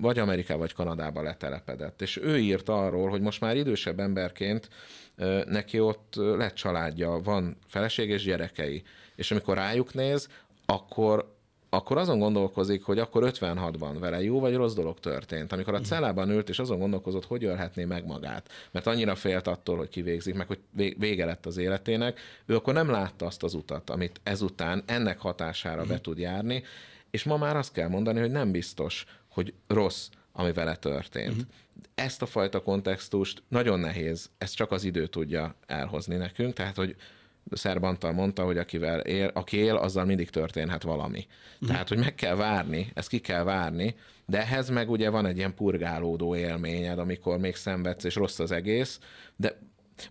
vagy Amerikába, vagy Kanadába letelepedett. És ő írt arról, hogy most már idősebb emberként neki ott lett családja, van feleség és gyerekei. És amikor rájuk néz, akkor azon gondolkozik, hogy akkor 56-ban vele jó vagy rossz dolog történt. Amikor a cellában ült, és azon gondolkozott, hogy ölhetné meg magát. Mert annyira félt attól, hogy kivégzik, meg hogy vége lett az életének. Ő akkor nem látta azt az utat, amit ezután ennek hatására be tud járni. És ma már azt kell mondani, hogy nem biztos, hogy rossz, ami vele történt. Ezt a fajta kontextust nagyon nehéz, ezt csak az idő tudja elhozni nekünk, tehát hogy Szerb Antal mondta, hogy aki él, azzal mindig történhet valami. Tehát, hogy meg kell várni, ezt ki kell várni, de ehhez meg ugye van egy ilyen purgálódó élményed, amikor még szenvedsz, és rossz az egész, de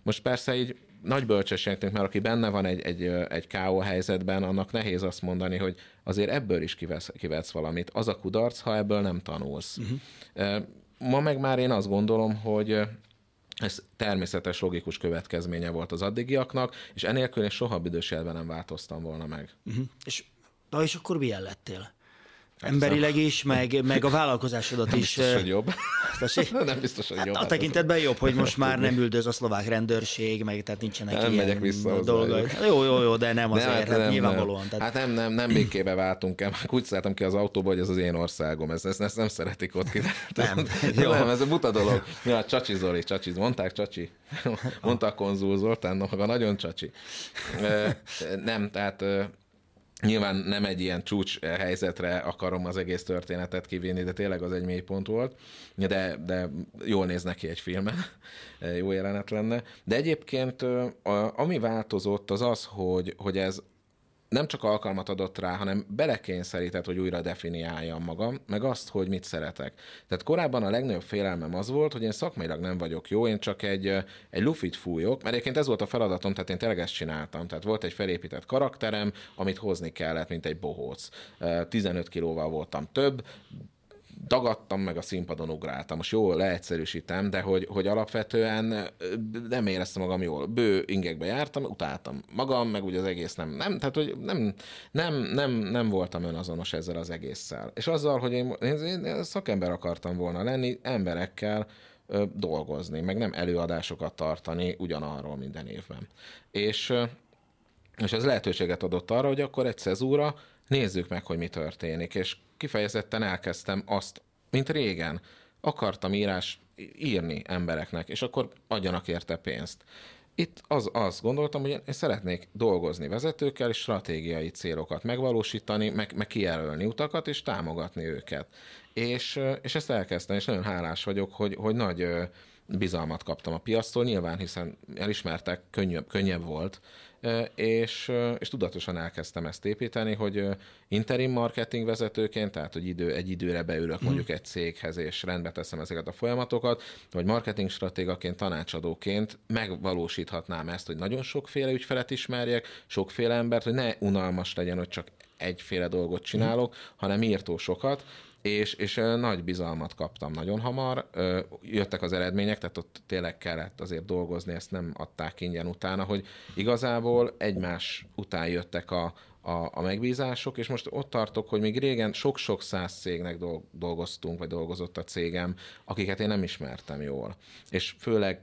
most persze így nagy bölcsességnek, mert aki benne van egy KO helyzetben, annak nehéz azt mondani, hogy azért ebből is kivetsz valamit. Az a kudarc, ha ebből nem tanulsz. Ma meg már én azt gondolom, hogy ez természetes, logikus következménye volt az addigiaknak, és enélkül én soha büdös életben nem változtam volna meg. És akkor milyen lettél? Emberileg is, meg a vállalkozásodat is. Nem biztos, hogy jobb. biztos. Nem biztos, hogy hát jobb. A tekintetben jobb, hogy most már nem üldöz a szlovák rendőrség, meg tehát nincsenek nem ilyen dolgai. Jó, de nem azért, hát nem, nyilvánvalóan. Tehát... Hát nem békébe váltunk el. Úgy szálltam ki az autóba, hogy ez az én országom. Ezt nem szeretik ott ki. Nem, ez buta dolog. Ja, Csacsi Zoli, Csacsi. Mondták Csacsi? Mondta a konzul Zoltán, maga nagyon Csacsi. Nem, tehát... Nyilván nem egy ilyen csúcs helyzetre akarom az egész történetet kivinni, de tényleg az egy mélypont volt, de jól néz neki egy filmen, jó jelenet lenne. De egyébként ami változott az az, hogy ez nem csak alkalmat adott rá, hanem belekényszerített, hogy újra definiáljam magam, meg azt, hogy mit szeretek. Tehát korábban a legnagyobb félelmem az volt, hogy én szakmailag nem vagyok jó, én csak egy lufit fújok, mert egyébként ez volt a feladatom, tehát én tényleg ezt csináltam. Tehát volt egy felépített karakterem, amit hozni kellett, mint egy bohóc. 15 kilóval voltam több, dagadtam, meg a színpadon ugráltam. Most jól leegyszerűsítem, de hogy alapvetően nem éreztem magam jól. Bő ingekbe jártam, utáltam magam, meg úgy az egész nem tehát hogy nem voltam önazonos ezzel az egésszel. És azzal, hogy én szakember akartam volna lenni, emberekkel dolgozni, meg nem előadásokat tartani ugyanarról minden évben. És ez lehetőséget adott arra, hogy akkor egy szezúra nézzük meg, hogy mi történik, és kifejezetten elkezdtem azt, mint régen, akartam írni embereknek, és akkor adjanak érte pénzt. Itt azt gondoltam, hogy én szeretnék dolgozni vezetőkkel, és stratégiai célokat megvalósítani, meg kijelölni utakat, és támogatni őket. És ezt elkezdtem, és nagyon hálás vagyok, hogy nagy bizalmat kaptam a piactól, nyilván, hiszen elismertek, könnyebb volt, és tudatosan elkezdtem ezt építeni, hogy interim marketing vezetőként, tehát hogy egy időre beülök mondjuk egy céghez, és rendbe teszem ezeket a folyamatokat, vagy marketing stratégaként, tanácsadóként megvalósíthatnám ezt, hogy nagyon sokféle ügyfelet ismerjek, sokféle embert, hogy ne unalmas legyen, hogy csak egyféle dolgot csinálok, hanem írtó sokat, és nagy bizalmat kaptam nagyon hamar. Jöttek az eredmények, tehát ott tényleg kellett azért dolgozni, ezt nem adták ingyen utána, hogy igazából egymás után jöttek a megbízások, és most ott tartok, hogy még régen sok-sok 100 cégnek dolgozott a cégem, akiket én nem ismertem jól. És főleg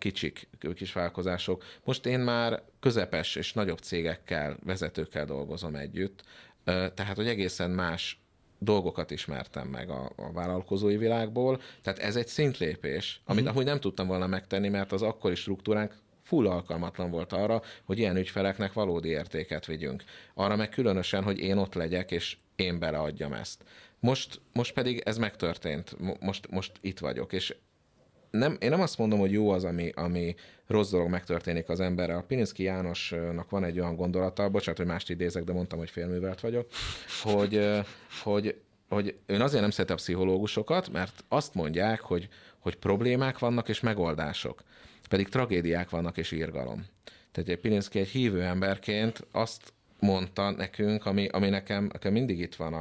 kis vállalkozások. Most én már közepes és nagyobb cégekkel, vezetőkkel dolgozom együtt, tehát hogy egészen más dolgokat ismertem meg a vállalkozói világból, tehát ez egy szintlépés, amit ahogy nem tudtam volna megtenni, mert az akkori struktúránk full alkalmatlan volt arra, hogy ilyen ügyfeleknek valódi értéket vigyünk. Arra meg különösen, hogy én ott legyek, és én beleadjam ezt. Most pedig ez megtörtént, most itt vagyok, és én nem azt mondom, hogy jó az, ami rossz dolog megtörténik az emberrel. A Pilinszky Jánosnak van egy olyan gondolata, bocsánat, hogy mást idézek, de mondtam, hogy félművelt vagyok, hogy ön azért nem szereti a pszichológusokat, mert azt mondják, hogy problémák vannak és megoldások, pedig tragédiák vannak és írgalom. Tehát egy Pilinszky egy hívő emberként azt mondta nekünk, ami nekem mindig itt van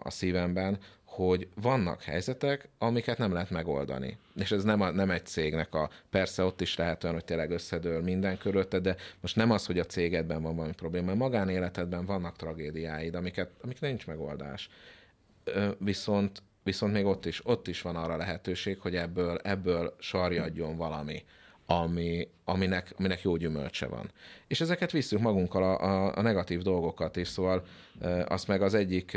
a szívemben, hogy vannak helyzetek, amiket nem lehet megoldani. És ez nem egy cégnek persze ott is lehet olyan, hogy tényleg összedől minden körülötted, de most nem az, hogy a cégedben van valami probléma, magánéletedben vannak tragédiáid, amik nincs megoldás. Viszont még ott is van arra lehetőség, hogy ebből sarjadjon valami, aminek jó gyümölcse van. És ezeket visszük magunkkal a negatív dolgokat is, szóval azt meg az egyik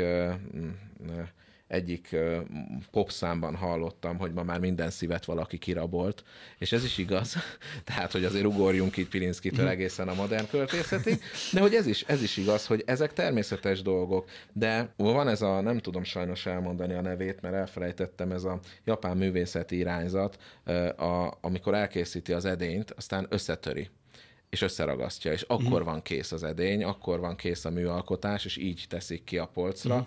popszámban hallottam, hogy ma már minden szívet valaki kirabolt, és ez is igaz, tehát, hogy azért ugorjunk itt Pilinszkytől egészen a modern költészetig, de hogy ez is igaz, hogy ezek természetes dolgok, de van ez nem tudom sajnos elmondani a nevét, mert elfelejtettem, ez a japán művészeti irányzat, amikor elkészíti az edényt, aztán összetöri, és összeragasztja, és akkor van kész az edény, akkor van kész a műalkotás, és így teszik ki a polcra.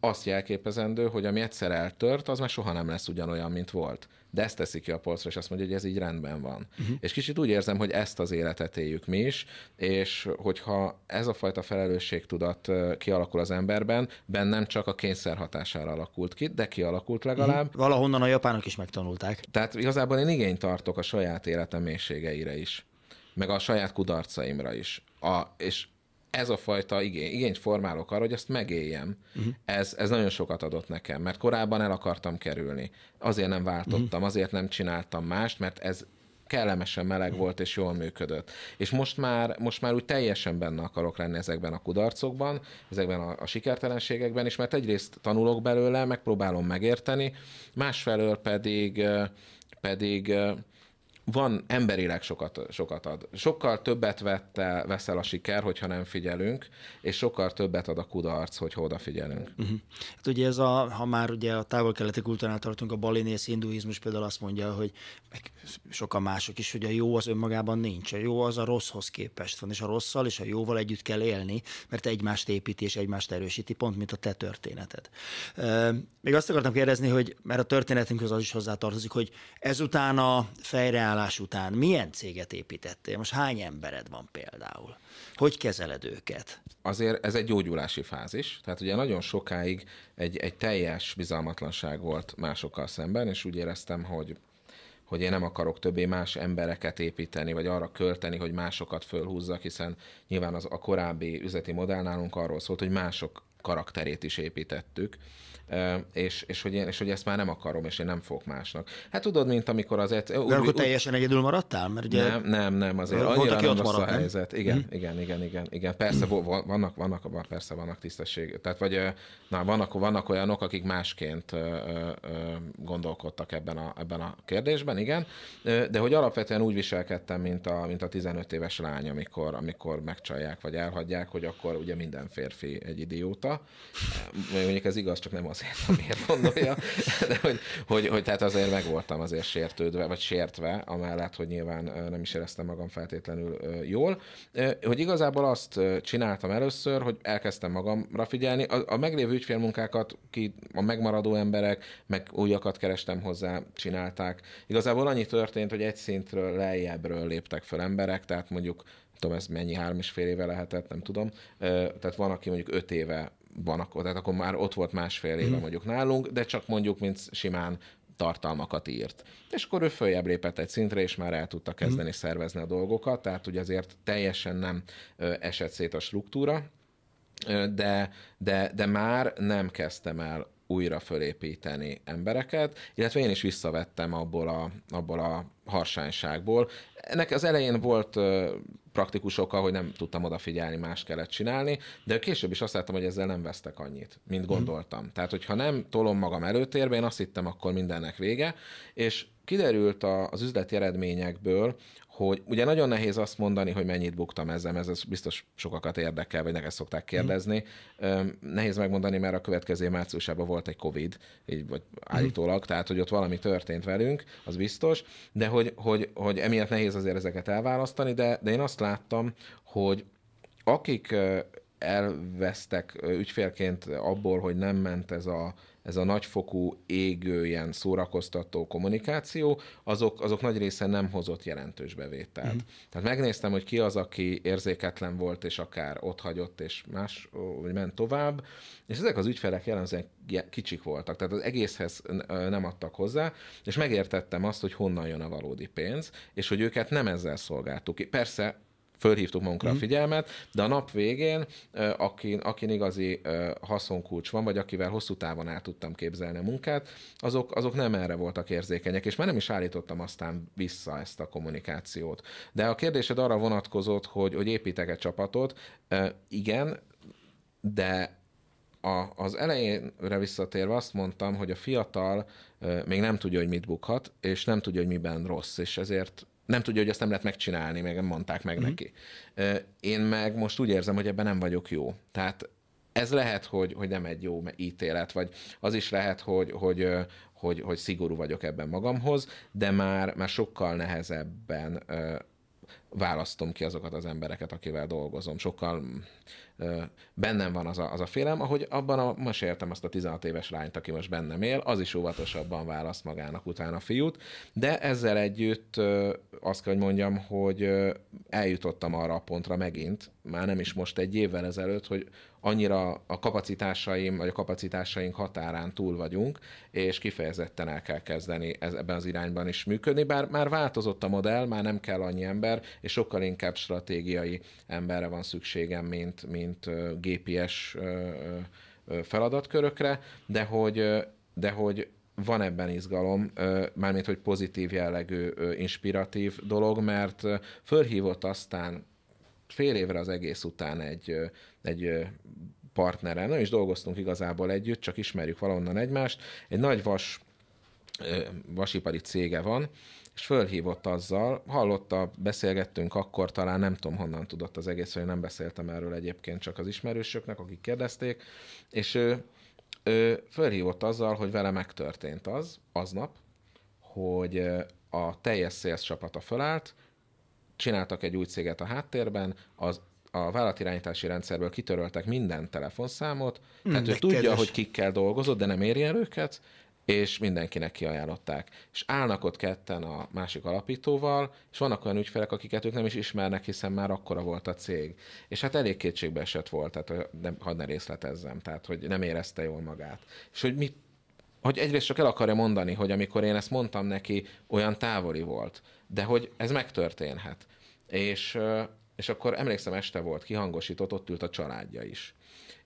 Azt jelképezendő, hogy ami egyszer eltört, az már soha nem lesz ugyanolyan, mint volt. De ezt teszik ki a polcra, és azt mondja, hogy ez így rendben van. És kicsit úgy érzem, hogy ezt az életet éljük mi is, és hogyha ez a fajta felelősségtudat kialakul az emberben, bennem csak a kényszer hatására alakult ki, de kialakult legalább. Valahonnan a japánok is megtanulták. Tehát igazából én igényt tartok a saját életem mélységeire is, meg a saját kudarcaimra is. És ez a fajta igényt formálok arra, hogy azt megéljem. Uh-huh. Ez nagyon sokat adott nekem, mert korábban el akartam kerülni. Azért nem váltottam, uh-huh. azért nem csináltam mást, mert ez kellemesen meleg uh-huh. volt és jól működött. És most már úgy teljesen benne akarok lenni ezekben a kudarcokban, ezekben a sikertelenségekben, és mert egyrészt tanulok belőle, megpróbálom megérteni, másfelől pedig van emberileg sokat ad. Sokkal többet veszel a siker, hogyha nem figyelünk, és sokkal többet ad a kudarc, hogyha odafigyelünk. Uh-huh. Hát ugye ez ha már ugye a távol-keleti kultúránál tartunk, a balinész hinduizmus például azt mondja, hogy sokan mások is, hogy a jó az önmagában nincs. A jó az a rosszhoz képest van, és a rosszal és a jóval együtt kell élni, mert egymást építi és egymást erősíti, pont mint a te történeted. Még azt akartam kérdezni, hogy mert a történetünkhöz az is hozzátartozik, hogy ezután a fejreállás után milyen céget építettél? Most hány embered van például? Hogy kezeled őket? Azért ez egy gyógyulási fázis, tehát ugye nagyon sokáig egy teljes bizalmatlanság volt másokkal szemben, és úgy éreztem, hogy én nem akarok többé más embereket építeni, vagy arra költeni, hogy másokat fölhúzzak, hiszen nyilván a korábbi üzleti modell nálunk arról szólt, hogy mások karakterét is építettük, és hogy ezt már nem akarom, és én nem fogok másnak. Hát tudod, mint amikor az... De akkor teljesen egyedül maradtál? Mert ugye nem, azért annyira nem rossz a helyzet. Igen, persze vannak tisztesség, tehát vagy vannak olyanok, akik másként gondolkodtak ebben a kérdésben, igen, de hogy alapvetően úgy viselkedtem, mint a 15 éves lány, amikor megcsalják, vagy elhagyják, hogy akkor ugye minden férfi egy idióta. Mondjuk ez igaz, csak nem azért, amiért gondolja, de hogy tehát azért megvoltam azért sértődve, vagy sértve, amellett, hogy nyilván nem is éreztem magam feltétlenül jól, hogy igazából azt csináltam először, hogy elkezdtem magamra figyelni, a meglévő ügyfélmunkákat, a megmaradó emberek, meg újakat kerestem hozzá, csinálták. Igazából annyi történt, hogy egy szintről lejjebbről léptek fel emberek, tehát mondjuk tudom, ez mennyi, 3,5 éve lehetett, nem tudom. Tehát van, aki mondjuk 5 éve van, tehát akkor már ott volt 1,5 éve mondjuk nálunk, de csak mondjuk, mint simán tartalmakat írt. És akkor ő följebb lépett egy szintre, és már el tudta kezdeni szervezni a dolgokat, tehát ugye azért teljesen nem esett szét a struktúra, de már nem kezdtem el újra fölépíteni embereket, illetve én is visszavettem abból a harsányságból. Ennek az elején volt praktikus oka, hogy nem tudtam odafigyelni, más kellett csinálni, de később is azt láttam, hogy ezzel nem vesztek annyit, mint gondoltam. Tehát, hogyha nem tolom magam előtérbe, én azt hittem, akkor mindennek vége, és kiderült az üzleti eredményekből, hogy ugye nagyon nehéz azt mondani, hogy mennyit buktam ezzel, ez biztos sokakat érdekel, vagy nekem szokták kérdezni. Nehéz megmondani, mert a következő márciusában volt egy Covid, így, vagy állítólag, tehát hogy ott valami történt velünk, az biztos, de hogy emiatt nehéz azért ezeket elválasztani, de én azt láttam, hogy akik elvesztek ügyfélként abból, hogy nem ment ez a nagyfokú, égő, ilyen szórakoztató kommunikáció, azok nagy része nem hozott jelentős bevételt. Mm-hmm. Tehát megnéztem, hogy ki az, aki érzéketlen volt, és akár otthagyott, és más, vagy ment tovább, és ezek az ügyfelek jellemzően kicsik voltak, tehát az egészhez nem adtak hozzá, és megértettem azt, hogy honnan jön a valódi pénz, és hogy őket nem ezzel szolgáltuk. Persze, fölhívtuk magunkra a figyelmet, de a nap végén, akin igazi haszonkulcs van, vagy akivel hosszú távon el tudtam képzelni a munkát, azok nem erre voltak érzékenyek, és már nem is állítottam aztán vissza ezt a kommunikációt. De a kérdésed arra vonatkozott, hogy építek egy csapatot. Igen, de az elejénre visszatérve azt mondtam, hogy a fiatal még nem tudja, hogy mit bukhat, és nem tudja, hogy miben rossz, és ezért nem tudja, hogy ezt nem lehet megcsinálni, még nem mondták meg neki. Én meg most úgy érzem, hogy ebben nem vagyok jó. Tehát ez lehet, hogy nem egy jó ítélet, vagy az is lehet, hogy szigorú vagyok ebben magamhoz, de már sokkal nehezebben választom ki azokat az embereket, akivel dolgozom. Sokkal bennem van az a félem, ahogy abban most értem azt a 16 éves lányt, aki most bennem él, az is óvatosabban választ magának utána fiút, de ezzel együtt azt kell, hogy mondjam, hogy eljutottam arra a pontra megint, már nem is most, egy évvel ezelőtt, hogy annyira a kapacitásaink határán túl vagyunk, és kifejezetten el kell kezdeni ebben az irányban is működni, bár már változott a modell, már nem kell annyi ember, és sokkal inkább stratégiai emberre van szükségem, mint GPS feladatkörökre, de hogy van ebben izgalom, mármint hogy pozitív jellegű, inspiratív dolog, mert fölhívott aztán fél évre az egész után egy partnerrel, nem is dolgoztunk igazából együtt, csak ismerjük valahonnan egymást, egy nagy vasipari cége van, és fölhívott azzal, hallotta, beszélgettünk akkor, talán nem tudom honnan tudott az egész, hogy nem beszéltem erről egyébként csak az ismerősöknek, akik kérdezték, és ő fölhívott azzal, hogy vele megtörtént aznap, hogy a teljes sales csapata fölállt, csináltak egy új céget a háttérben, a vállalatirányítási rendszerből kitöröltek minden telefonszámot, tehát ő tudja, hogy kikkel dolgozott, de nem érjen őket, és mindenkinek kiajánlották. És állnak ott ketten a másik alapítóval, és vannak olyan ügyfelek, akiket ők nem is ismernek, hiszen már akkora volt a cég. És hát elég kétségbeesett volt, tehát hadd ne részletezzem, tehát hogy nem érezte jól magát. És hogy egyrészt csak el akarja mondani, hogy amikor én ezt mondtam neki, olyan távoli volt, de hogy ez megtörténhet. És akkor emlékszem, este volt kihangosított, ott ült a családja is.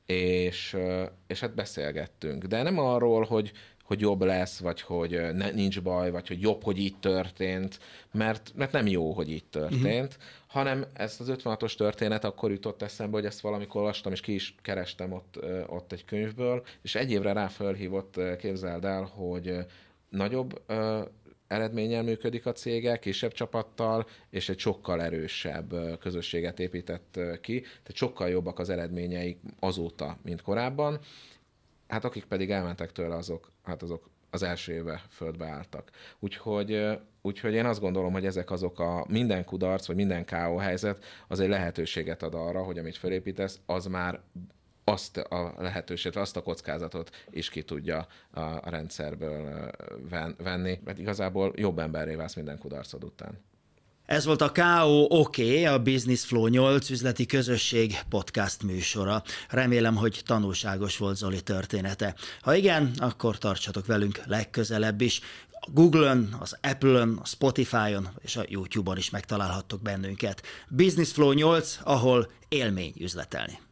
És hát beszélgettünk. De nem arról, hogy jobb lesz, vagy hogy nincs baj, vagy hogy jobb, hogy így történt, mert nem jó, hogy így történt, hanem ezt az 56-os történet akkor jutott eszembe, hogy ezt valamikor olvastam, és ki is kerestem ott egy könyvből, és egy évre rá felhívott, képzeld el, hogy nagyobb eredménnyel működik a cége, kisebb csapattal, és egy sokkal erősebb közösséget épített ki, tehát sokkal jobbak az eredményeik azóta, mint korábban. Hát akik pedig elmentek tőle, azok az első éve földbe álltak. Úgyhogy én azt gondolom, hogy ezek azok a minden kudarc, vagy minden KO helyzet az egy lehetőséget ad arra, hogy amit felépítesz, az már azt a lehetőséget, azt a kockázatot is ki tudja a rendszerből venni. Mert igazából jobb emberré válsz minden kudarcod után. Ez volt a KO-OK, a Business Flow 8 üzleti közösség podcast műsora. Remélem, hogy tanulságos volt Zoli története. Ha igen, akkor tartsatok velünk legközelebb is. A Google-ön, az Apple-ön, a Spotify-on és a YouTube-on is megtalálhattok bennünket. Business Flow 8, ahol élmény üzletelni.